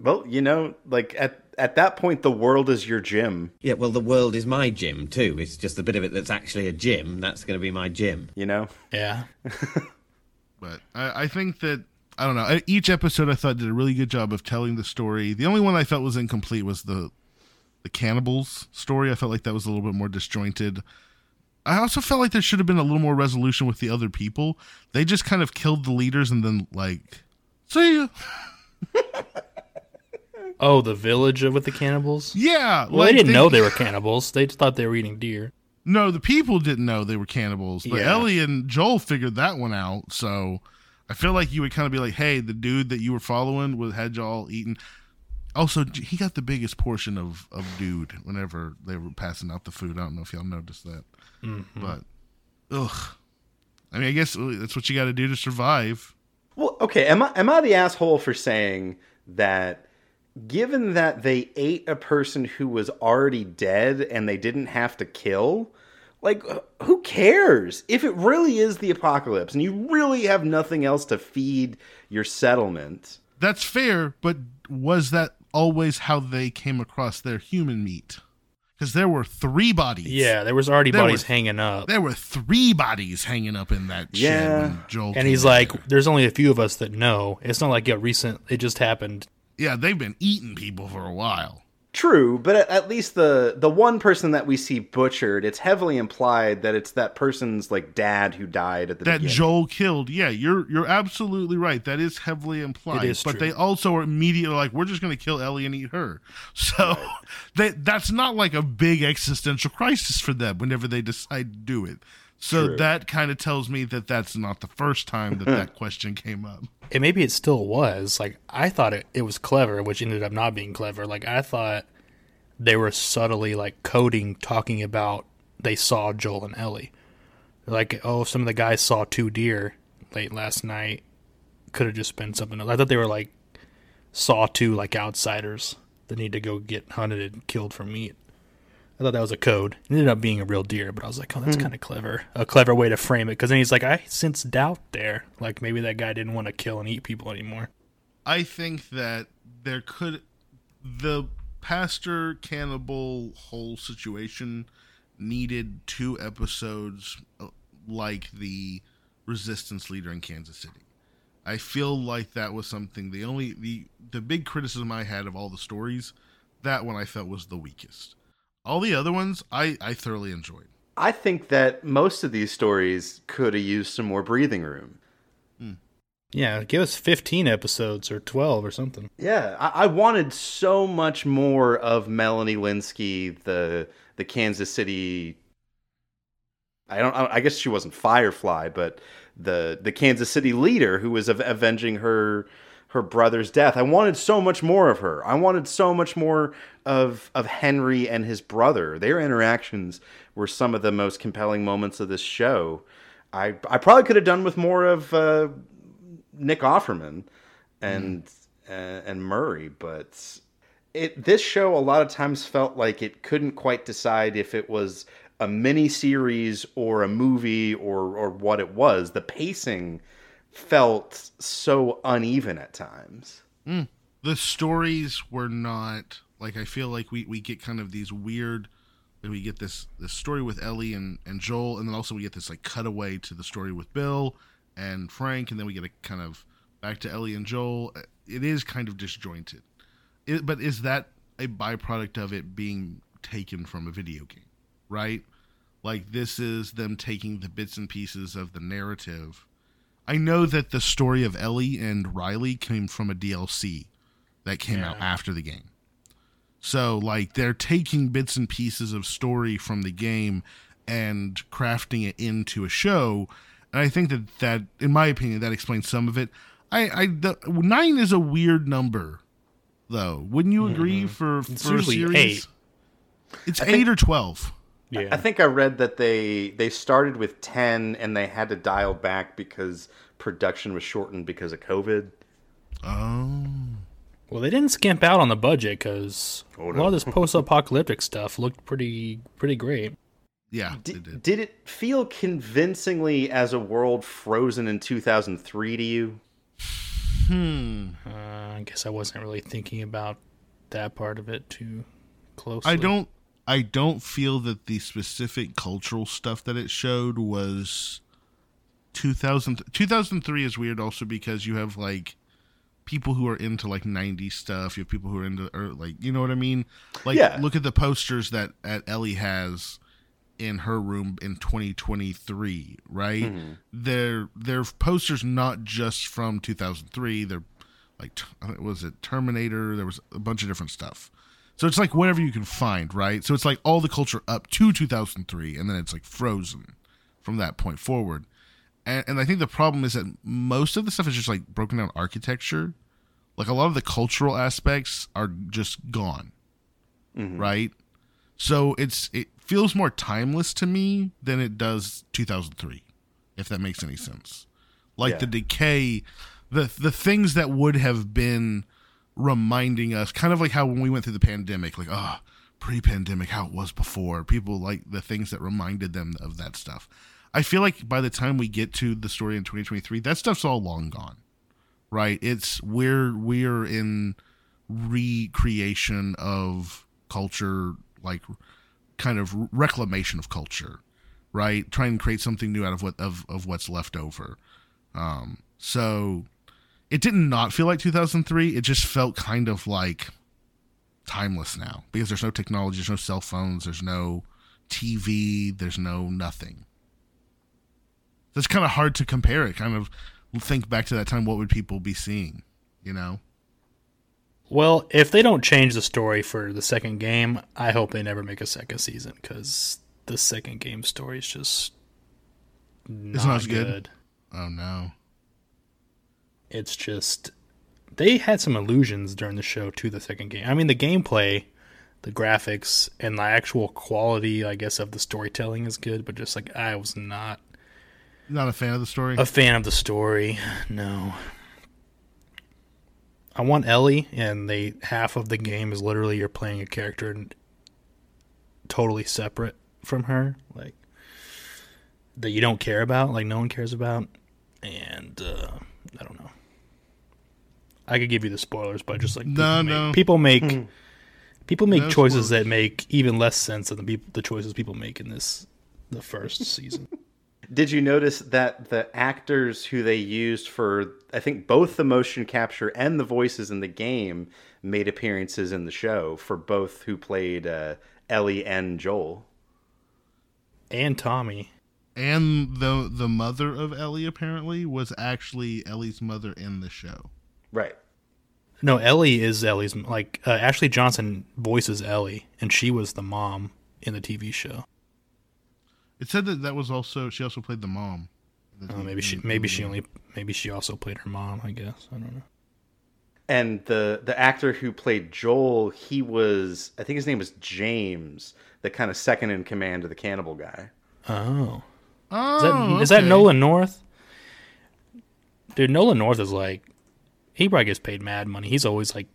Well, you know, like at at that point, the world is your gym. Yeah, well, the world is my gym, too. It's just the bit of it that's actually a gym. That's going to be my gym, you know? Yeah. But I, I think that, I don't know, each episode I thought did a really good job of telling the story. The only one I felt was incomplete was the the cannibals story. I felt like that was a little bit more disjointed. I also felt like there should have been a little more resolution with the other people. They just kind of killed the leaders and then, like, see ya. Oh, the village with the cannibals? Yeah. Well, like, they didn't they, know they were cannibals. They just thought they were eating deer. No, the people didn't know they were cannibals, but yeah. Ellie and Joel figured that one out. So I feel like you would kind of be like, hey, the dude that you were following was, had y'all eaten. Also, he got the biggest portion of, of dude whenever they were passing out the food. I don't know if y'all noticed that. Mm-hmm. But, ugh. I mean, I guess that's what you got to do to survive. Well, okay, am I, am I the asshole for saying that, given that they ate a person who was already dead and they didn't have to kill, like, who cares? If it really is the apocalypse and you really have nothing else to feed your settlement. That's fair, but was that always how they came across their human meat? Because there were three bodies. Yeah, there was already there bodies were, hanging up. There were three bodies hanging up in that shed. Yeah. Joel and he's like, there. there's only a few of us that know. It's not like a recent, it just happened. Yeah, they've been eating people for a while. True, but at least the, the one person that we see butchered, it's heavily implied that it's that person's, like, dad who died at the that beginning. That Joel killed. Yeah, you're you're absolutely right. That is heavily implied. It is but true. They also are immediately like, we're just going to kill Ellie and eat her. So right. they, that's not like a big existential crisis for them whenever they decide to do it. So true. That kind of tells me that that's not the first time that that question came up. And maybe it still was. Like, I thought it, it was clever, which ended up not being clever. Like, I thought they were subtly, like, coding, talking about they saw Joel and Ellie. Like, oh, some of the guys saw two deer late last night. Could have just been something else. I thought they were, like, saw two, like, outsiders that need to go get hunted and killed for meat. I thought that was a code. It ended up being a real deer, but I was like, oh, that's mm. kind of clever. A clever way to frame it. Because then he's like, I sense doubt there. Like, maybe that guy didn't want to kill and eat people anymore. I think that there could... The pastor cannibal whole situation needed two episodes like the resistance leader in Kansas City. I feel like that was something... The only the the big criticism I had of all the stories, that one I felt was the weakest. All the other ones, I, I thoroughly enjoyed. I think that most of these stories could have used some more breathing room. Mm. Yeah, give us fifteen episodes or twelve or something. Yeah, I, I wanted so much more of Melanie Lynskey, the the Kansas City, I don't, I guess she wasn't Firefly, but the the Kansas City leader who was avenging her her brother's death. I wanted so much more of her. I wanted so much more of of Henry and his brother. Their interactions were some of the most compelling moments of this show. I I probably could have done with more of uh, Nick Offerman and mm. uh, and Murray, but it this show a lot of times felt like it couldn't quite decide if it was a mini series or a movie or or what it was. The pacing felt so uneven at times. Mm. The stories were not like, I feel like we, we get kind of these weird, we get this, this story with Ellie and, and Joel, and then also we get this like cutaway to the story with Bill and Frank, and then we get a kind of back to Ellie and Joel. It is kind of disjointed. It, but is that a byproduct of it being taken from a video game, right? Like, this is them taking the bits and pieces of the narrative. I know that the story of Ellie and Riley came from a D L C that came yeah. out after the game. So, like, they're taking bits and pieces of story from the game and crafting it into a show. And I think that, that in my opinion, that explains some of it. I, I the, nine is a weird number, though. Wouldn't you agree mm-hmm. for, for it's usually a series? Eight. It's I eight think- or twelve. Yeah. I think I read that they they started with ten and they had to dial back because production was shortened because of COVID. Oh. Well, they didn't skimp out on the budget because oh, no. a lot of this post-apocalyptic stuff looked pretty pretty great. Yeah, D- did. Did it feel convincingly as a world frozen in two thousand three to you? Hmm. Uh, I guess I wasn't really thinking about that part of it too closely. I don't. I don't feel that the specific cultural stuff that it showed was two thousand. two thousand three is weird also because you have like people who are into like nineties stuff. You have people who are into or like, you know what I mean? Like yeah. Look at the posters that, that Ellie has in her room in twenty twenty-three, right? Mm-hmm. They're, they're posters not just from two thousand three. They're like, was it Terminator? There was a bunch of different stuff. So it's like whatever you can find, right? So it's like all the culture up to two thousand three, and then it's like frozen from that point forward. And, and I think the problem is that most of the stuff is just like broken down architecture. Like a lot of the cultural aspects are just gone, mm-hmm. right? So it's it feels more timeless to me than it does two thousand three, if that makes any sense. Like yeah. the decay, the the things that would have been reminding us, kind of like how when we went through the pandemic, like ah, oh, pre-pandemic, how it was before. People like the things that reminded them of that stuff. I feel like by the time we get to the story in twenty twenty-three, that stuff's all long gone, right? It's we're we're in recreation of culture, like kind of reclamation of culture, right? Trying to create something new out of what of of what's left over. Um, so. It did not feel like two thousand three. It just felt kind of like timeless now because there's no technology, there's no cell phones, there's no T V, there's no nothing. That's kind of hard to compare it. Kind of think back to that time, what would people be seeing, you know? Well, if they don't change the story for the second game, I hope they never make a second season because the second game story is just not, it's not as good. good. Oh, no. It's just, they had some allusions during the show to the second game. I mean, the gameplay, the graphics, and the actual quality, I guess, of the storytelling is good, but just like, I was not... Not a fan of the story? A fan of the story, no. I want Ellie, and they half of the game is literally you're playing a character and totally separate from her, like, that you don't care about, like no one cares about, and uh, I don't know. I could give you the spoilers, but just like people no, make, no. people make, people make no choices spoilers. That make even less sense than the people, the choices people make in this the first season. Did you notice that the actors who they used for, I think, both the motion capture and the voices in the game made appearances in the show for both who played uh, Ellie and Joel and Tommy. And the the mother of Ellie apparently was actually Ellie's mother in the show. Right. No, Ellie is Ellie's, like, uh, Ashley Johnson voices Ellie, and she was the mom in the T V show. It said that that was also she also played the mom. The oh, maybe she maybe she only maybe she also played her mom. I guess I don't know. And the the actor who played Joel, he was I think his name was James, the kind of second in command of the cannibal guy. Oh, oh, is that, okay. Is that Nolan North? Dude, Nolan North is like he probably gets paid mad money. He's always like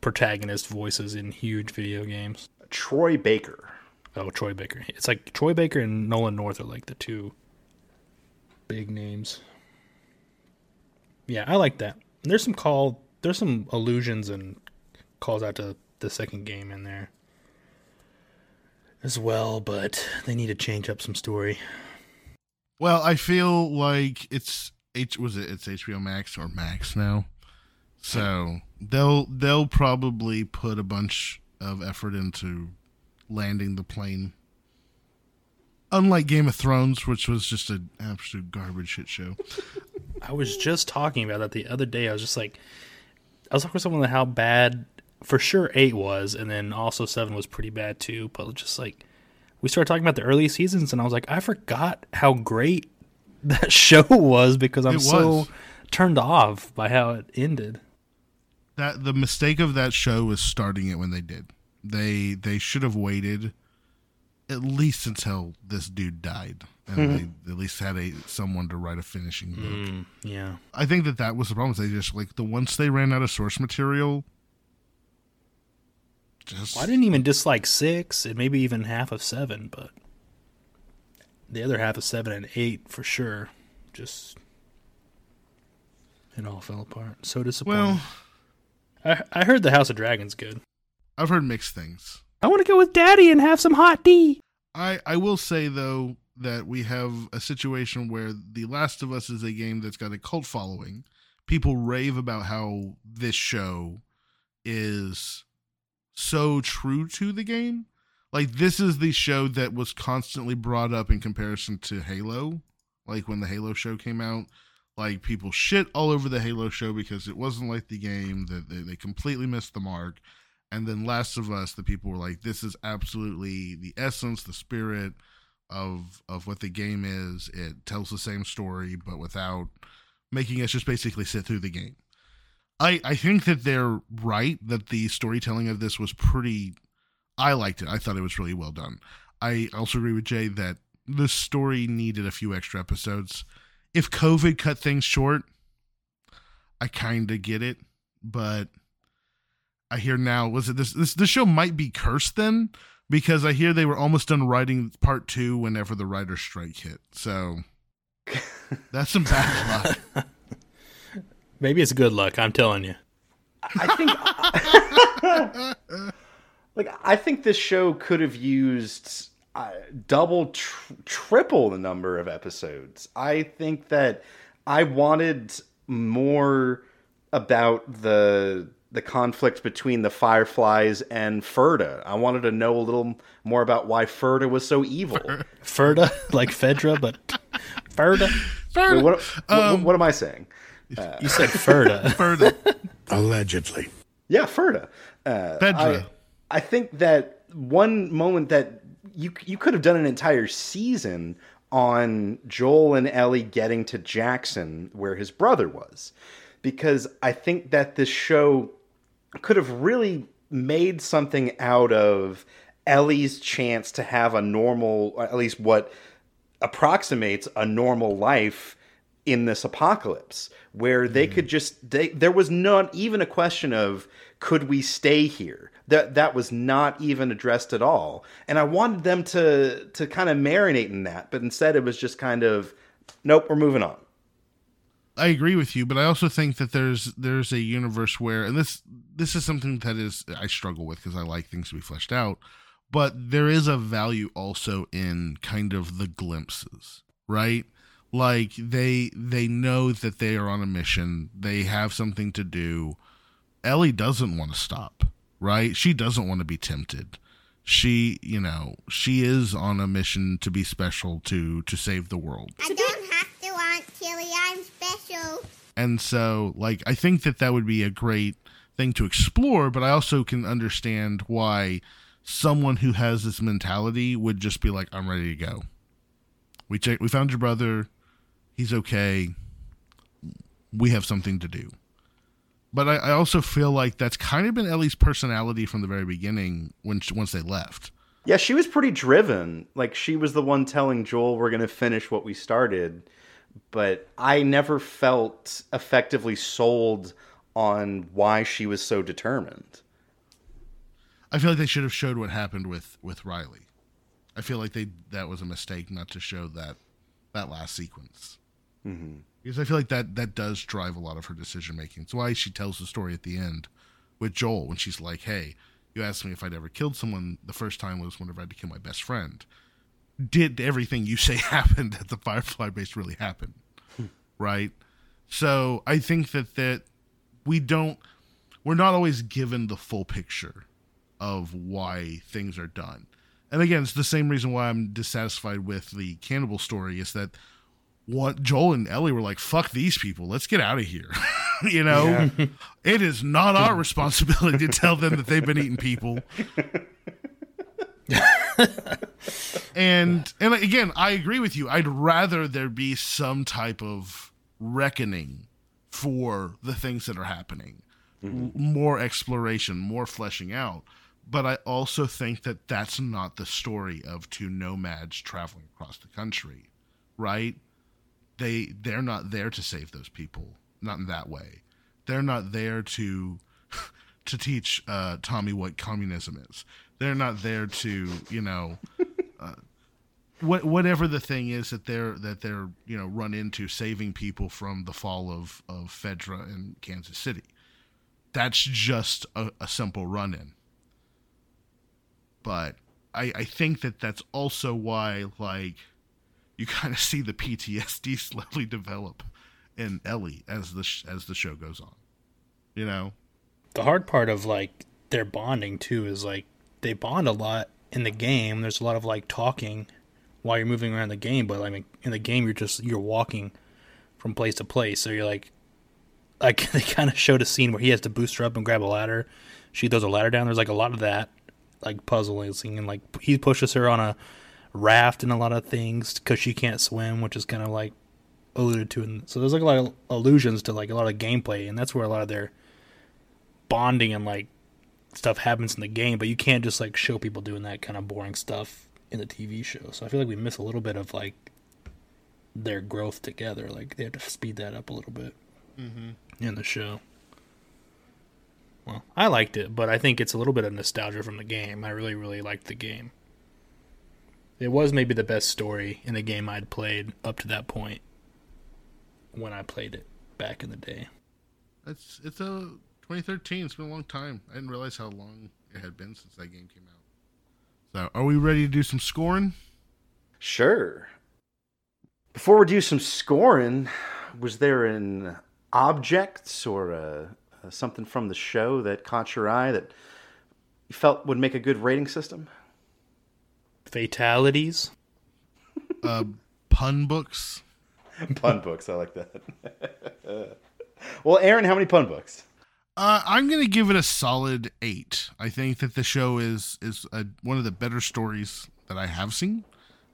protagonist voices in huge video games. Troy Baker. Oh, Troy Baker. It's like Troy Baker and Nolan North are like the two big names. Yeah, I like that. There's some call. There's some allusions and calls out to the second game in there as well, but they need to change up some story. Well, I feel like it's H. Was it? It's H B O Max or Max now, so they'll they'll probably put a bunch of effort into landing the plane. Unlike Game of Thrones, which was just an absolute garbage shit show. I was just talking about that the other day. I was just like, I was talking to someone about how bad, for sure, eight was, and then also seven was pretty bad too. But just like, we started talking about the early seasons, and I was like, I forgot how great that show was because I'm was. so turned off by how it ended. That the mistake of that show was starting it when they did. They they should have waited at least until this dude died, and mm-hmm. they at least had a someone to write a finishing book. Mm, yeah, I think that that was the problem. They just like the once they ran out of source material. Just well, I didn't even dislike six, and maybe even half of seven, but the other half of seven and eight for sure. Just it all fell apart. So disappointing. Well, I I heard the House of Dragons good. I've heard mixed things. I want to go with Daddy and have some hot tea. I, I will say, though, that we have a situation where The Last of Us is a game that's got a cult following. People rave about how this show is so true to the game. Like, this is the show that was constantly brought up in comparison to Halo. Like, when the Halo show came out, like, people shit all over the Halo show because it wasn't like the game, that they, they completely missed the mark. And then Last of Us, the people were like, this is absolutely the essence, the spirit of of what the game is. It tells the same story, but without making us just basically sit through the game. I, I think that they're right, that the storytelling of this was pretty... I liked it. I thought it was really well done. I also agree with Jay that this story needed a few extra episodes. If COVID cut things short, I kind of get it, but... I hear now was it this this this show might be cursed then, because I hear they were almost done writing part two whenever the writer's strike hit. So that's some bad luck. Maybe it's good luck. I'm telling you. I think like I think this show could have used uh, double, tr- triple the number of episodes. I think that I wanted more about the. the conflict between the Fireflies and Ferda. I wanted to know a little more about why Ferda was so evil. Ferda, like Fedra, but Ferda. Ferda. Wait, what, um, what, what am I saying? Uh, you said Ferda. Ferda. Allegedly. Yeah, Ferda. Uh, Fedra. I, I think that one moment that you you could have done an entire season on Joel and Ellie getting to Jackson, where his brother was, because I think that this show could have really made something out of Ellie's chance to have a normal, or at least what approximates a normal life in this apocalypse, where they mm. could just, they, there was not even a question of, could we stay here? That that was not even addressed at all. And I wanted them to, to kind of marinate in that, but instead it was just kind of, nope, we're moving on. I agree with you, but I also think that there's there's a universe where, and this this is something that is I struggle with because I like things to be fleshed out, but there is a value also in kind of the glimpses, right? Like they they know that they are on a mission, they have something to do. Ellie doesn't want to stop, right? She doesn't want to be tempted. She, you know, she is on a mission to be special, to to save the world. I don't have to want Tilly, I'm special. And so, like, I think that that would be a great thing to explore, but I also can understand why someone who has this mentality would just be like, I'm ready to go. We check, we found your brother. He's okay. We have something to do. But I, I also feel like that's kind of been Ellie's personality from the very beginning when she, once they left. Yeah, she was pretty driven. Like, she was the one telling Joel, we're going to finish what we started. But I never felt effectively sold on why she was so determined. I feel like they should have showed what happened with, with Riley. I feel like they that was a mistake not to show that that last sequence. Mm-hmm. Because I feel like that, that does drive a lot of her decision-making. It's why she tells the story at the end with Joel when she's like, hey, you asked me if I'd ever killed someone. The first time was whenever I had to kill my best friend. Did everything you say happened at the Firefly base really happen? Right? So I think that, that we don't, we're not always given the full picture of why things are done. And again, it's the same reason why I'm dissatisfied with the cannibal story is that what Joel and Ellie were like, fuck these people, let's get out of here. You know, yeah. It is not our responsibility to tell them that they've been eating people. and and again, I agree with you. I'd rather there be some type of reckoning for the things that are happening. Mm-hmm. More exploration, more fleshing out. But I also think that that's not the story of two nomads traveling across the country, right? They, they're not there to save those people. Not in that way. They're not there to to teach uh, Tommy what communism is. They're not there to, you know, uh, what whatever the thing is that they're that they're you know run into saving people from the fall of of Fedra in Kansas City. That's just a, a simple run-in. But I, I think that that's also why, like, you kind of see the P T S D slowly develop in Ellie as the sh- as the show goes on, you know. The hard part of like their bonding too is like they bond a lot in the game. There's a lot of like talking while you're moving around the game, but I mean, in the game you're just you're walking from place to place. So you're like, like they kind of showed a scene where he has to boost her up and grab a ladder. She throws a ladder down. There's like a lot of that, like puzzling and like he pushes her on a raft and a lot of things because she can't swim, which is kind of like alluded to, and so there's like a lot of allusions to like a lot of gameplay, and that's where a lot of their bonding and like stuff happens in the game. But you can't just like show people doing that kind of boring stuff in the T V show. So I feel like we miss a little bit of like their growth together. Like they have to speed that up a little bit mm-hmm. in the show. Well, I liked it, but I think it's a little bit of nostalgia from the game. I really, really liked the game. It was maybe the best story in the game I'd played up to that point. When I played it back in the day, it's it's a twenty thirteen. It's been a long time. I didn't realize how long it had been since that game came out. So, are we ready to do some scoring? Sure. Before we do some scoring, was there an object or a, a something from the show that caught your eye that you felt would make a good rating system? Fatalities, uh, pun books. Pun books, I like that. Well, Aaron, how many pun books? Uh, I'm going to give it a solid eight. I think that the show is is a, one of the better stories that I have seen.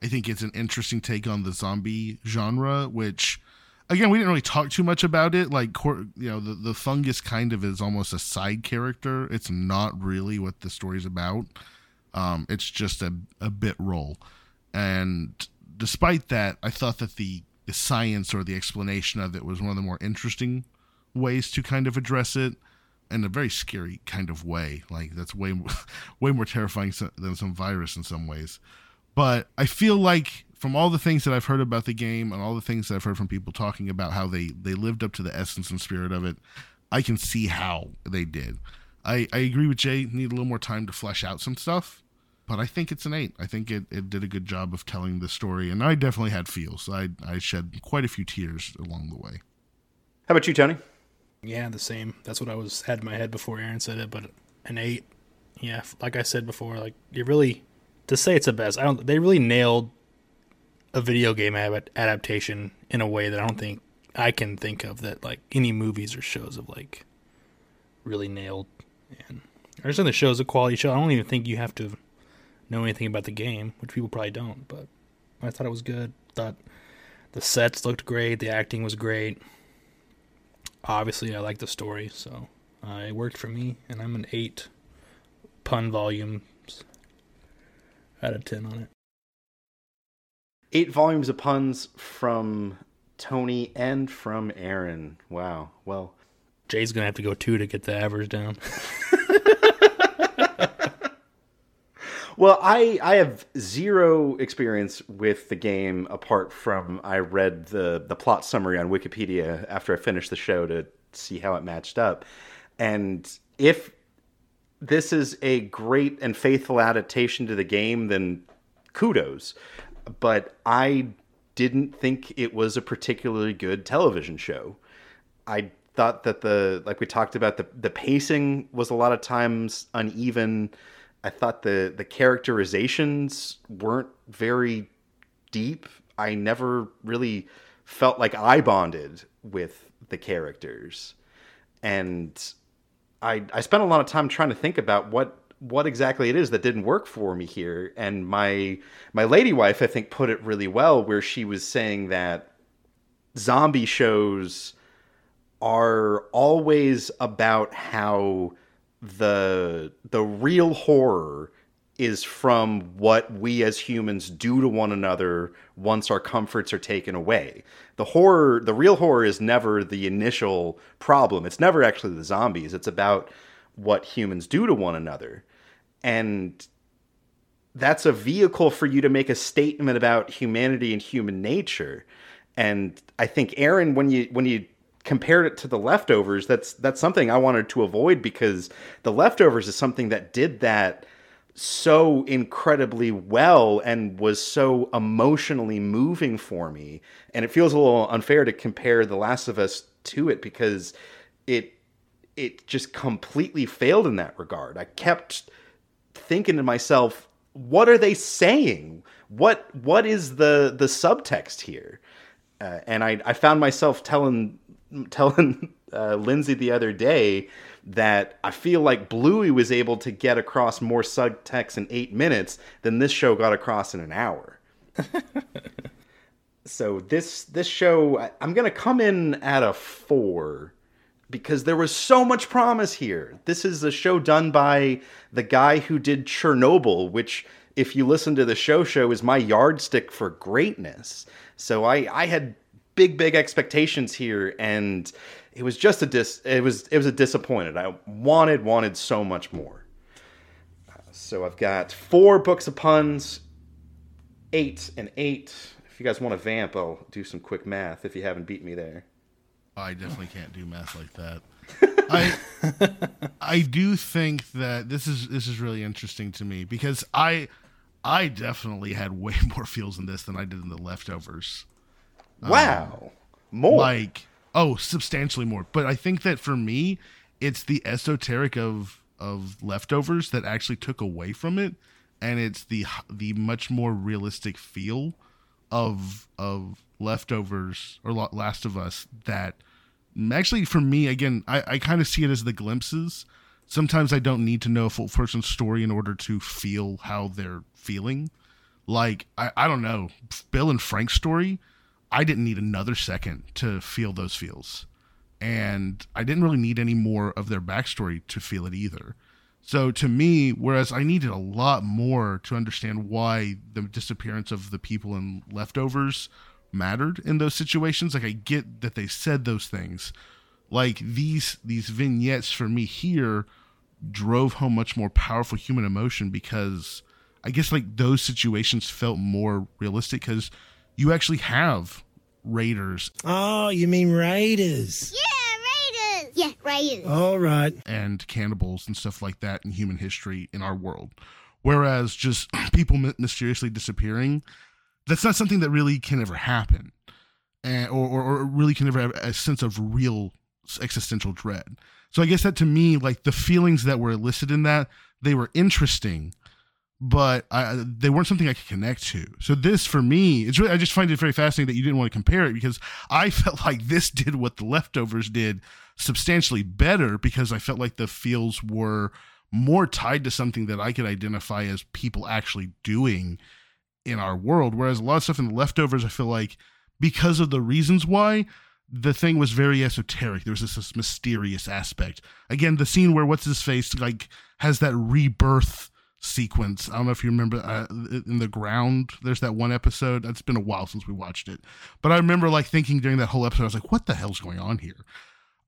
I think it's an interesting take on the zombie genre, which, again, we didn't really talk too much about it. Like, you know, the, the fungus kind of is almost a side character. It's not really what the story's about. Um, it's just a, a bit role. And despite that, I thought that the the science or the explanation of it was one of the more interesting ways to kind of address it in a very scary kind of way. Like that's way, way more terrifying than some virus in some ways. But I feel like from all the things that I've heard about the game and all the things that I've heard from people talking about how they, they lived up to the essence and spirit of it, I can see how they did. I, I agree with Jay. Need a little more time to flesh out some stuff, but I think it's an eight. I think it, it did a good job of telling the story, and I definitely had feels. I I shed quite a few tears along the way. How about you, Tony? Yeah, the same. That's what I was had in my head before Aaron said it, but an eight. Yeah, like I said before, like you really to say it's the best. I don't. They really nailed a video game ad- adaptation in a way that I don't think I can think of that like any movies or shows have like really nailed. And I understand the show's a quality show. I don't even think you have to know anything about the game, which people probably don't, but I thought it was good. Thought the sets looked great, the acting was great. Obviously, I like the story, so uh, it worked for me, and I'm an eight pun volumes out of ten on it. Eight volumes of puns from Tony and from Aaron. Wow. Well, Jay's going to have to go two to get the average down. Well, I, I have zero experience with the game apart from I read the, the plot summary on Wikipedia after I finished the show to see how it matched up. And if this is a great and faithful adaptation to the game, then kudos. But I didn't think it was a particularly good television show. I thought that the, like we talked about, the, the pacing was a lot of times uneven. I thought the, the characterizations weren't very deep. I never really felt like I bonded with the characters. And I I spent a lot of time trying to think about what, what exactly it is that didn't work for me here. And my my lady wife, I think, put it really well, where she was saying that zombie shows are always about how the the real horror is from what we as humans do to one another once our comforts are taken away. The horror, the real horror is never the initial problem. It's never actually the zombies. It's about what humans do to one another. And that's a vehicle for you to make a statement about humanity and human nature. And I think, Aaron, when you when you compared it to The Leftovers, that's that's something I wanted to avoid, because The Leftovers is something that did that so incredibly well and was so emotionally moving for me. And it feels a little unfair to compare The Last of Us to it, because it it just completely failed in that regard. I kept thinking to myself, what are they saying? What, what is the, the subtext here? Uh, and I, I found myself telling, telling uh, Lindsay the other day that I feel like Bluey was able to get across more subtext in eight minutes than this show got across in an hour. So this, this show, I, I'm going to come in at a four, because there was so much promise here. This is a show done by the guy who did Chernobyl, which, if you listen to the show show, is my yardstick for greatness. So I, I had big, big expectations here, and it was just a dis. It was it was a disappointed. I wanted wanted so much more. Uh, so I've got four books of puns, eight and eight. If you guys want to vamp, I'll do some quick math if you haven't beat me there. I definitely can't do math like that. I I do think that this is this is really interesting to me, because I I definitely had way more feels in this than I did in The Leftovers. Wow. Um, more. Like, oh, substantially more. But I think that for me, it's the esoteric of of Leftovers that actually took away from it, and it's the the much more realistic feel of of Leftovers or Last of Us that actually, for me, again, I, I kind of see it as the glimpses. Sometimes I don't need to know a full person's story in order to feel how they're feeling. Like, I, I don't know, Bill and Frank's story, I didn't need another second to feel those feels. And I didn't really need any more of their backstory to feel it either. So to me, whereas I needed a lot more to understand why the disappearance of the people in Leftovers mattered in those situations, like I get that they said those things, like these these vignettes for me here drove home much more powerful human emotion, because I guess like those situations felt more realistic, because you actually have raiders. Oh, you mean raiders? Yeah, raiders. Yeah, raiders. All right. And cannibals and stuff like that in human history in our world, whereas just people mysteriously disappearing, that's not something that really can ever happen, and, or, or, or really can ever have a sense of real existential dread. So I guess that to me, like the feelings that were elicited in that, they were interesting, but I, they weren't something I could connect to. So this for me, it's really, I just find it very fascinating that you didn't want to compare it, because I felt like this did what The Leftovers did substantially better, because I felt like the feels were more tied to something that I could identify as people actually doing in our world. Whereas a lot of stuff in The Leftovers, I feel like because of the reasons why, the thing was very esoteric. There was this, this mysterious aspect. Again, the scene where what's his face like has that rebirth sequence. I don't know if you remember uh, in the ground, there's that one episode. It's been a while since we watched it, but I remember like thinking during that whole episode, I was like, what the hell's going on here?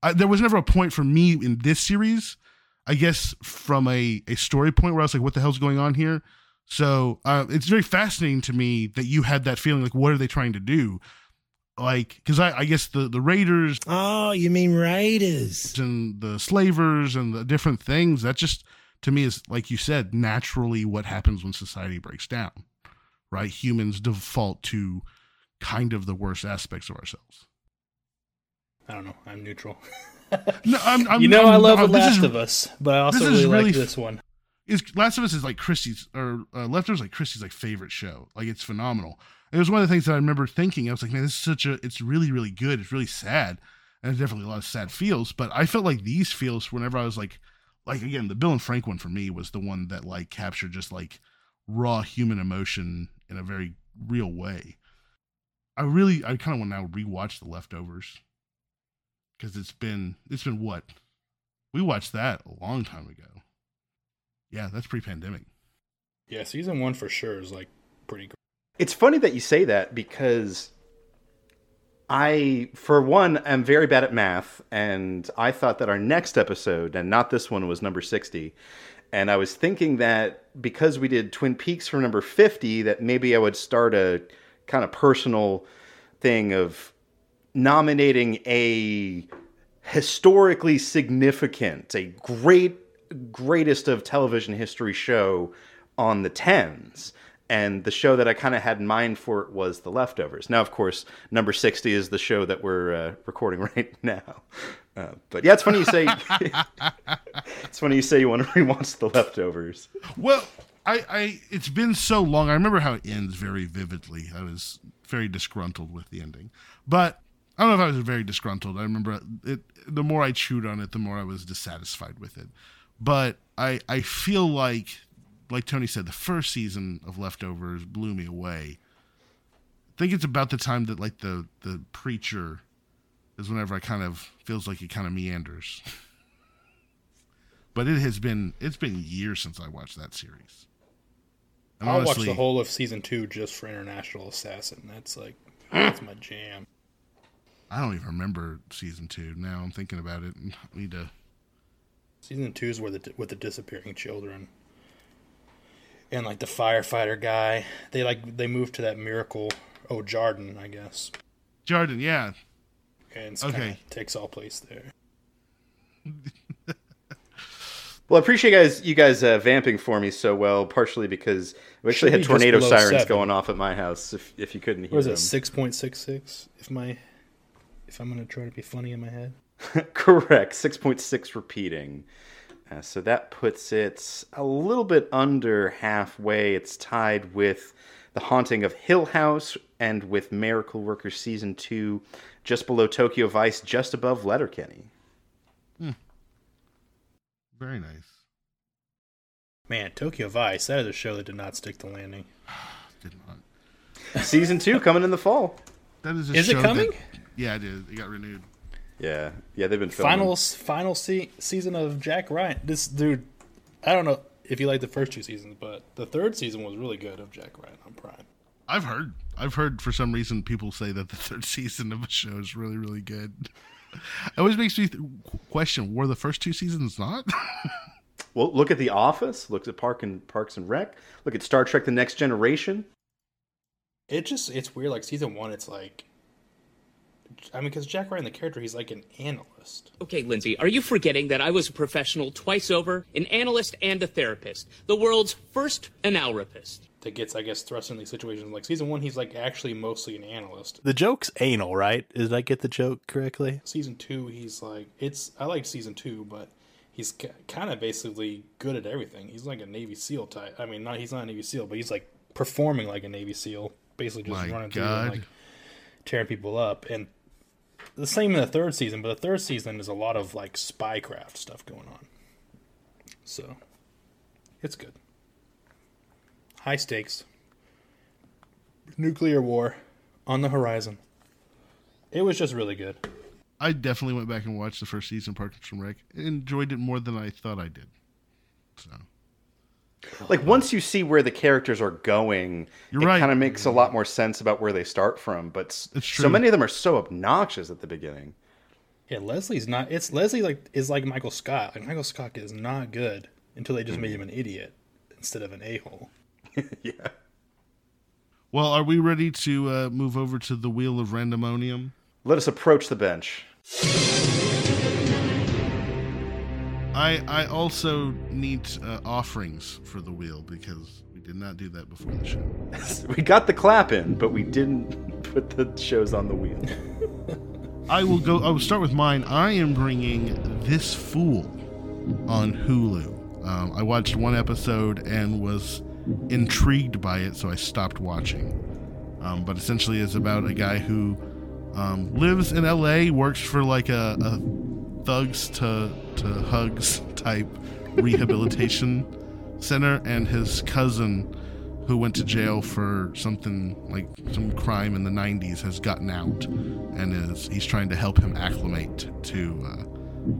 I, there was never a point for me in this series, I guess, from a, a story point where I was like, what the hell's going on here? So uh, it's very fascinating to me that you had that feeling, like, what are they trying to do? Like, because I, I guess the, the raiders. Oh, you mean raiders. And the slavers and the different things. That just, to me, is, like you said, naturally what happens when society breaks down, right? Humans default to kind of the worst aspects of ourselves. I don't know. I'm neutral. no, I'm, I'm, you know, I'm, I love I'm, The Last is, of Us, but I also really, really like this one. Is Last of Us is like Christie's, or uh, Leftovers like Christie's like favorite show. Like, it's phenomenal. It was one of the things that I remember thinking. I was like, man, this is such a, it's really, really good. It's really sad. And there's definitely a lot of sad feels, but I felt like these feels whenever I was like, like, again, the Bill and Frank one for me was the one that like captured just like raw human emotion in a very real way. I really, I kind of want to now rewatch The Leftovers. Because it's been, it's been what? We watched that a long time ago. Yeah, that's pre-pandemic. Yeah, season one for sure is like pretty great. It's funny that you say that because I, for one, am very bad at math. And I thought that our next episode, and not this one, was number sixty. And I was thinking that because we did Twin Peaks for number fifty, that maybe I would start a kind of personal thing of nominating a historically significant, a great, greatest of television history show on the tens. And the show that I kind of had in mind for it was The Leftovers. Now, of course, number sixty is the show that we're uh, recording right now. Uh, but yeah, it's funny you say, it's funny you say you want to rewatch The Leftovers. Well, I, I, it's been so long. I remember how it ends very vividly. I was very disgruntled with the ending, but I don't know if I was very disgruntled. I remember it. The more I chewed on it, the more I was dissatisfied with it. But I I feel like, like Tony said, the first season of Leftovers blew me away. I think it's about the time that like the, the Preacher is whenever I kind of feels like it kind of meanders. But it has been it's been years since I watched that series. And I'll honestly watch the whole of season two just for International Assassin. That's like that's my jam. I don't even remember season two. Now I'm thinking about it. I need to. Season two is where the with the disappearing children, and like the firefighter guy. They like they moved to that miracle. Oh, Jarden, I guess. Jarden, yeah. And it's okay, kinda takes all place there. Well, I appreciate you guys, you guys uh, vamping for me so well, partially because we actually had tornado sirens seven. Going off at my house. If if you couldn't hear them, was it six point six six? If my If I'm going to try to be funny in my head. Correct. six point six repeating. Uh, so that puts it a little bit under halfway. It's tied with The Haunting of Hill House and with Miracle Workers Season two, just below Tokyo Vice, just above Letterkenny. Hmm. Very nice. Man, Tokyo Vice, that is a show that did not stick the landing. Did not. Season two coming in the fall. That is a is show it coming? That... Yeah, it did. It got renewed. Yeah, yeah, they've been filming. Final, final se- season of Jack Ryan. This dude, I don't know if you like the first two seasons, but the third season was really good of Jack Ryan on Prime. I've heard. I've heard for some reason people say that the third season of a show is really, really good. It always makes me th- question, were the first two seasons not? Well, look at The Office. Look at Park and, Parks and Rec. Look at Star Trek The Next Generation. It just, it's weird. Like, season one, it's like, I mean, because Jack Ryan, the character, he's like an analyst. Okay, Lindsay, are you forgetting that I was a professional twice over, an analyst and a therapist, the world's first analrapist? That gets, I guess, thrust in these situations. Like, season one, he's like actually mostly an analyst. The joke's anal, right? Did I get the joke correctly? Season two, he's like, it's, I like season two, but he's ca- kind of basically good at everything. He's like a Navy SEAL type. I mean, not he's not a Navy SEAL, but he's like performing like a Navy SEAL, basically just My running God. through and like tearing people up. And the same in the third season, but the third season is a lot of like spycraft stuff going on. So It's good. High stakes. Nuclear war on the horizon. It was just really good. I definitely went back and watched the first season of Parks and Rec and enjoyed it more than I thought I did. So, like, once you see where the characters are going, You're it right. kind of makes a lot more sense about where they start from. But so many of them are so obnoxious at the beginning. Yeah, Leslie's not. It's Leslie like is like Michael Scott. Like Michael Scott is not good until they just made him an idiot instead of an a-hole. Yeah. Well, are we ready to uh, move over to the wheel of randomonium? Let us approach the bench. I I also need uh, offerings for the wheel because we did not do that before the show. We got the clap in, but we didn't put the shows on the wheel. I will go. I will start with mine. I am bringing This Fool on Hulu. Um, I watched one episode and was intrigued by it, so I stopped watching. Um, but essentially, it's about a guy who um, lives in L A, works for like a, a thugs to to hugs type rehabilitation center, and his cousin, who went to jail for something like some crime in the nineties, has gotten out, and is he's trying to help him acclimate to uh,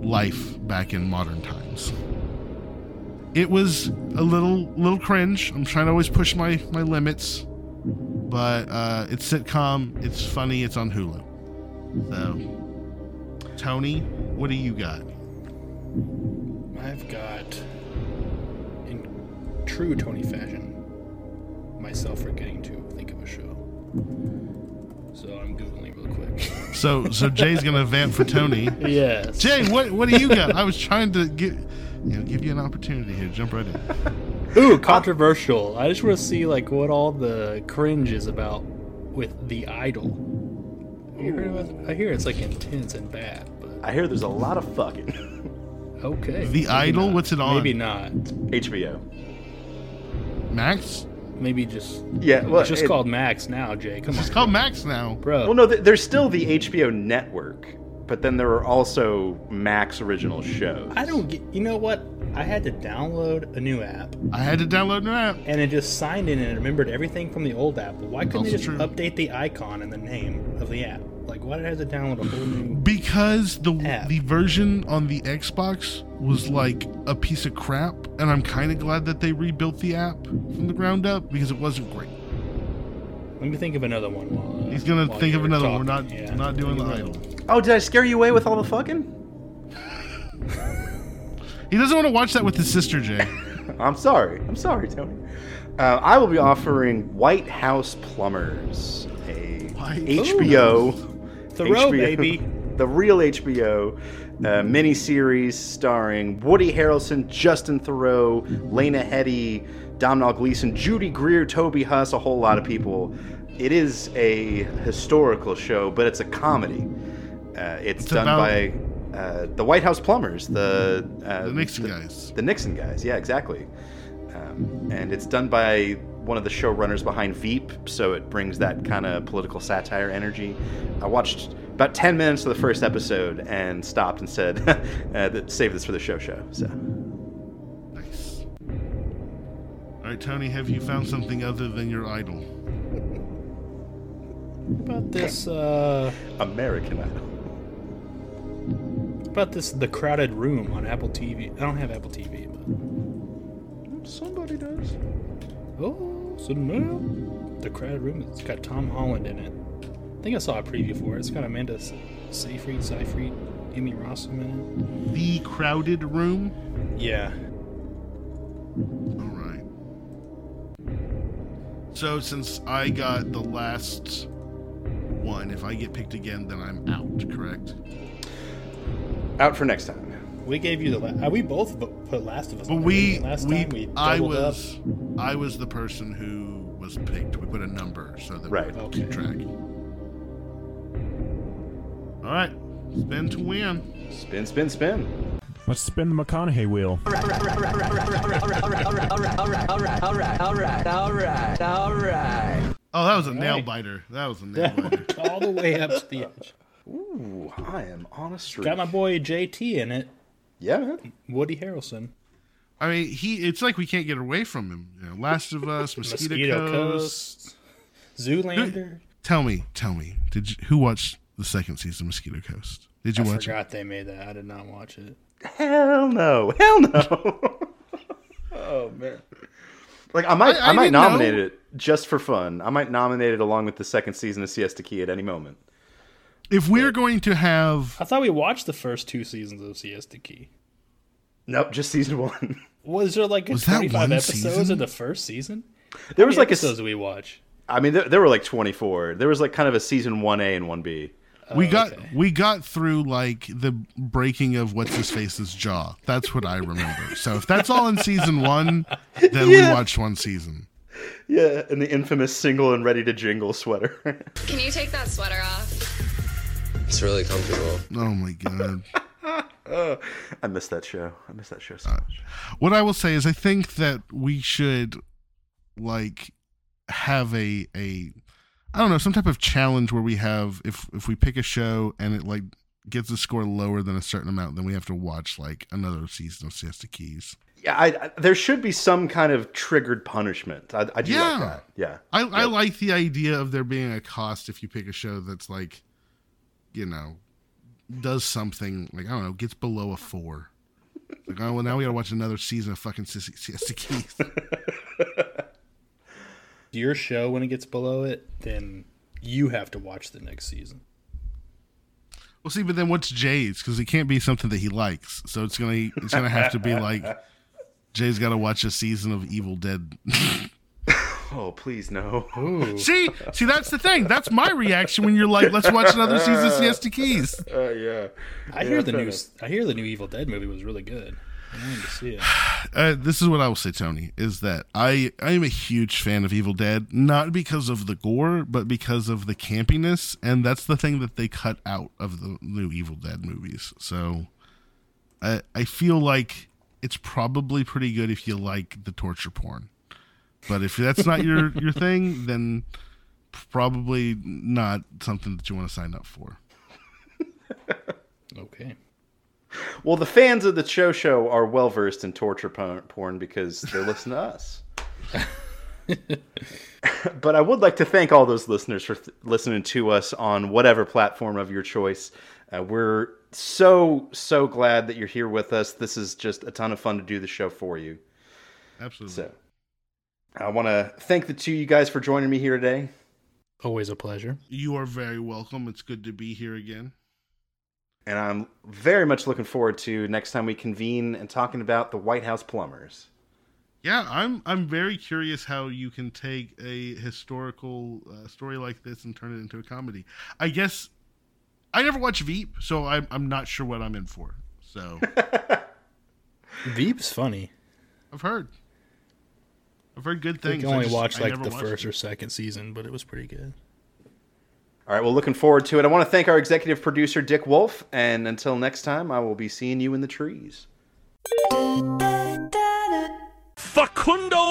life back in modern times. It was a little little cringe. I'm trying to always push my, my limits, but uh, it's sitcom, it's funny, it's on Hulu. So, Tony, what do you got? I've got, in true Tony fashion, myself forgetting to think of a show, so I'm googling real quick. So, so Jay's gonna vamp for Tony. Yes. Jay, what what do you got? I was trying to get, you know, give you an opportunity here. Jump right in. Ooh, controversial. I just want to see like what all the cringe is about with The Idol. Have you heard about it? I hear it's like intense and bad. But I hear there's a lot of fucking. Okay. The Idol. Not. What's it on? Maybe not. H B O. Max. Maybe just yeah. Well, it's just it, called Max now, Jay. Come it's on, just called Max now, bro. Well, no, there's still the H B O network, but then there are also Max original shows. I don't get. You know what? I had to download a new app. I had to download a new app, and it just signed in and it remembered everything from the old app. Why couldn't also they just true. update the icon and the name of the app? Like, why did I have to download a whole new? Because the app? the version on the Xbox was like a piece of crap, and I'm kind of glad that they rebuilt the app from the ground up because it wasn't great. Let me think of another one. While, uh, He's gonna while think of another talking. one. We're not yeah, we're not doing the Idol. Oh, did I scare you away with all the fucking? He doesn't want to watch that with his sister, Jay. I'm sorry. I'm sorry, Tony. Uh, I will be offering White House Plumbers, a White H B O. House. Thoreau, H B O, baby. The real H B O uh, miniseries starring Woody Harrelson, Justin Thoreau, Lena Headey, Domhnall Gleeson, Judy Greer, Toby Huss, a whole lot of people. It is a historical show, but it's a comedy. Uh, it's, it's done by uh, the White House Plumbers, the uh, the Nixon the, guys. The Nixon guys, yeah, exactly. Um, and it's done by one of the showrunners behind Veep, so it brings that kind of political satire energy. I watched about ten minutes of the first episode and stopped and said, uh, save this for the show show. So. Nice. All right, Tony, have you found something other than your Idol? About this, uh... American Idol. About this The Crowded Room on Apple T V. I don't have Apple T V, but... Somebody does. Oh, so now The Crowded Room. It's got Tom Holland in it. I think I saw a preview for it. It's got Amanda Seyfried, Seyfried, Amy Rossum in it. The Crowded Room? Yeah. All right. So since I got the last one, if I get picked again, then I'm out, correct? Out for next time. We gave you the last... We both put Last of Us on. But we... Last we, time we I was... Up. I was the person who was picked. We put a number so that right. we could okay. keep track. All right. Spin to win. Spin, spin, spin. Let's spin the McConaughey wheel. All right, all right, all right. Oh, that was a nail biter. That was a nail biter. All the way up to the edge. Ooh, I am on a streak. Got my boy J T in it. Yeah, man. Woody Harrelson. I mean, he it's like we can't get away from him. You know, Last of Us, Mosquito, Mosquito Coast, Coast, Zoolander. Tell me, tell me, did you, who watched the second season of Mosquito Coast? Did you I watch it? I forgot they made that. I did not watch it. Hell no. Hell no. Oh, man. Like, I might I, I, I might nominate know. it just for fun. I might nominate it along with the second season of Siesta Key at any moment. If we're but, going to have... I thought we watched the first two seasons of Siesta Key. Nope, just season one. Was there like a was twenty-five episodes season? in the first season? There How was many like episodes a, we watch? I mean, there, there were like twenty-four. There was like kind of a season one A and one B. We oh, got okay. we got through like the breaking of what's his face's jaw. That's what I remember. So if that's all in season one, then yeah. we watched one season. Yeah, and the infamous single and ready to jingle sweater. Can you take that sweater off? It's really comfortable. Oh my god. Oh, I miss that show. I miss that show so much. Uh, what I will say is I think that we should like have a a I don't know, some type of challenge where we have, if if we pick a show and it like gets a score lower than a certain amount, then we have to watch like another season of Siesta Keys. Yeah, I, I, there should be some kind of triggered punishment. I, I do yeah. like that. Yeah, I, yep. I like the idea of there being a cost if you pick a show that's like, you know, does something like, I don't know, gets below a four. Like, oh well, now we gotta watch another season of fucking Siesta Keys. Your show, when it gets below it, then you have to watch the next season. Well, see, but then what's Jay's? Because it can't be something that he likes, so it's gonna it's gonna have to be like Jay's got to watch a season of Evil Dead. Oh, please no! Ooh. See, see, that's the thing. That's my reaction when you're like, "Let's watch another season of Siesta Keys." Uh, yeah, I yeah, hear the new of... I hear the new Evil Dead movie was really good. I wanted to see it. Uh, this is what I will say, Tony, is that I, I am a huge fan of Evil Dead, not because of the gore, but because of the campiness, and that's the thing that they cut out of the new Evil Dead movies. So I I feel like it's probably pretty good if you like the torture porn. But if that's not your, your thing, then probably not something that you want to sign up for. Okay. Well, the fans of the Cho Show are well versed in torture porn because they listen to us. But I would like to thank all those listeners for th- listening to us on whatever platform of your choice. Uh, we're so, so glad that you're here with us. This is just a ton of fun to do the show for you. Absolutely. So I want to thank the two of you guys for joining me here today. Always a pleasure. You are very welcome. It's good to be here again. And I'm very much looking forward to next time we convene and talking about the White House Plumbers. Yeah, I'm I'm very curious how you can take a historical uh, story like this and turn it into a comedy. I guess I never watched Veep, so I'm I'm not sure what I'm in for. So Veep's funny. I've heard. I've heard good things. I only I just, watched like the first it. or second season, but it was pretty good. All right, well, looking forward to it. I want to thank our executive producer, Dick Wolf, and until next time, I will be seeing you in the trees. Facundo!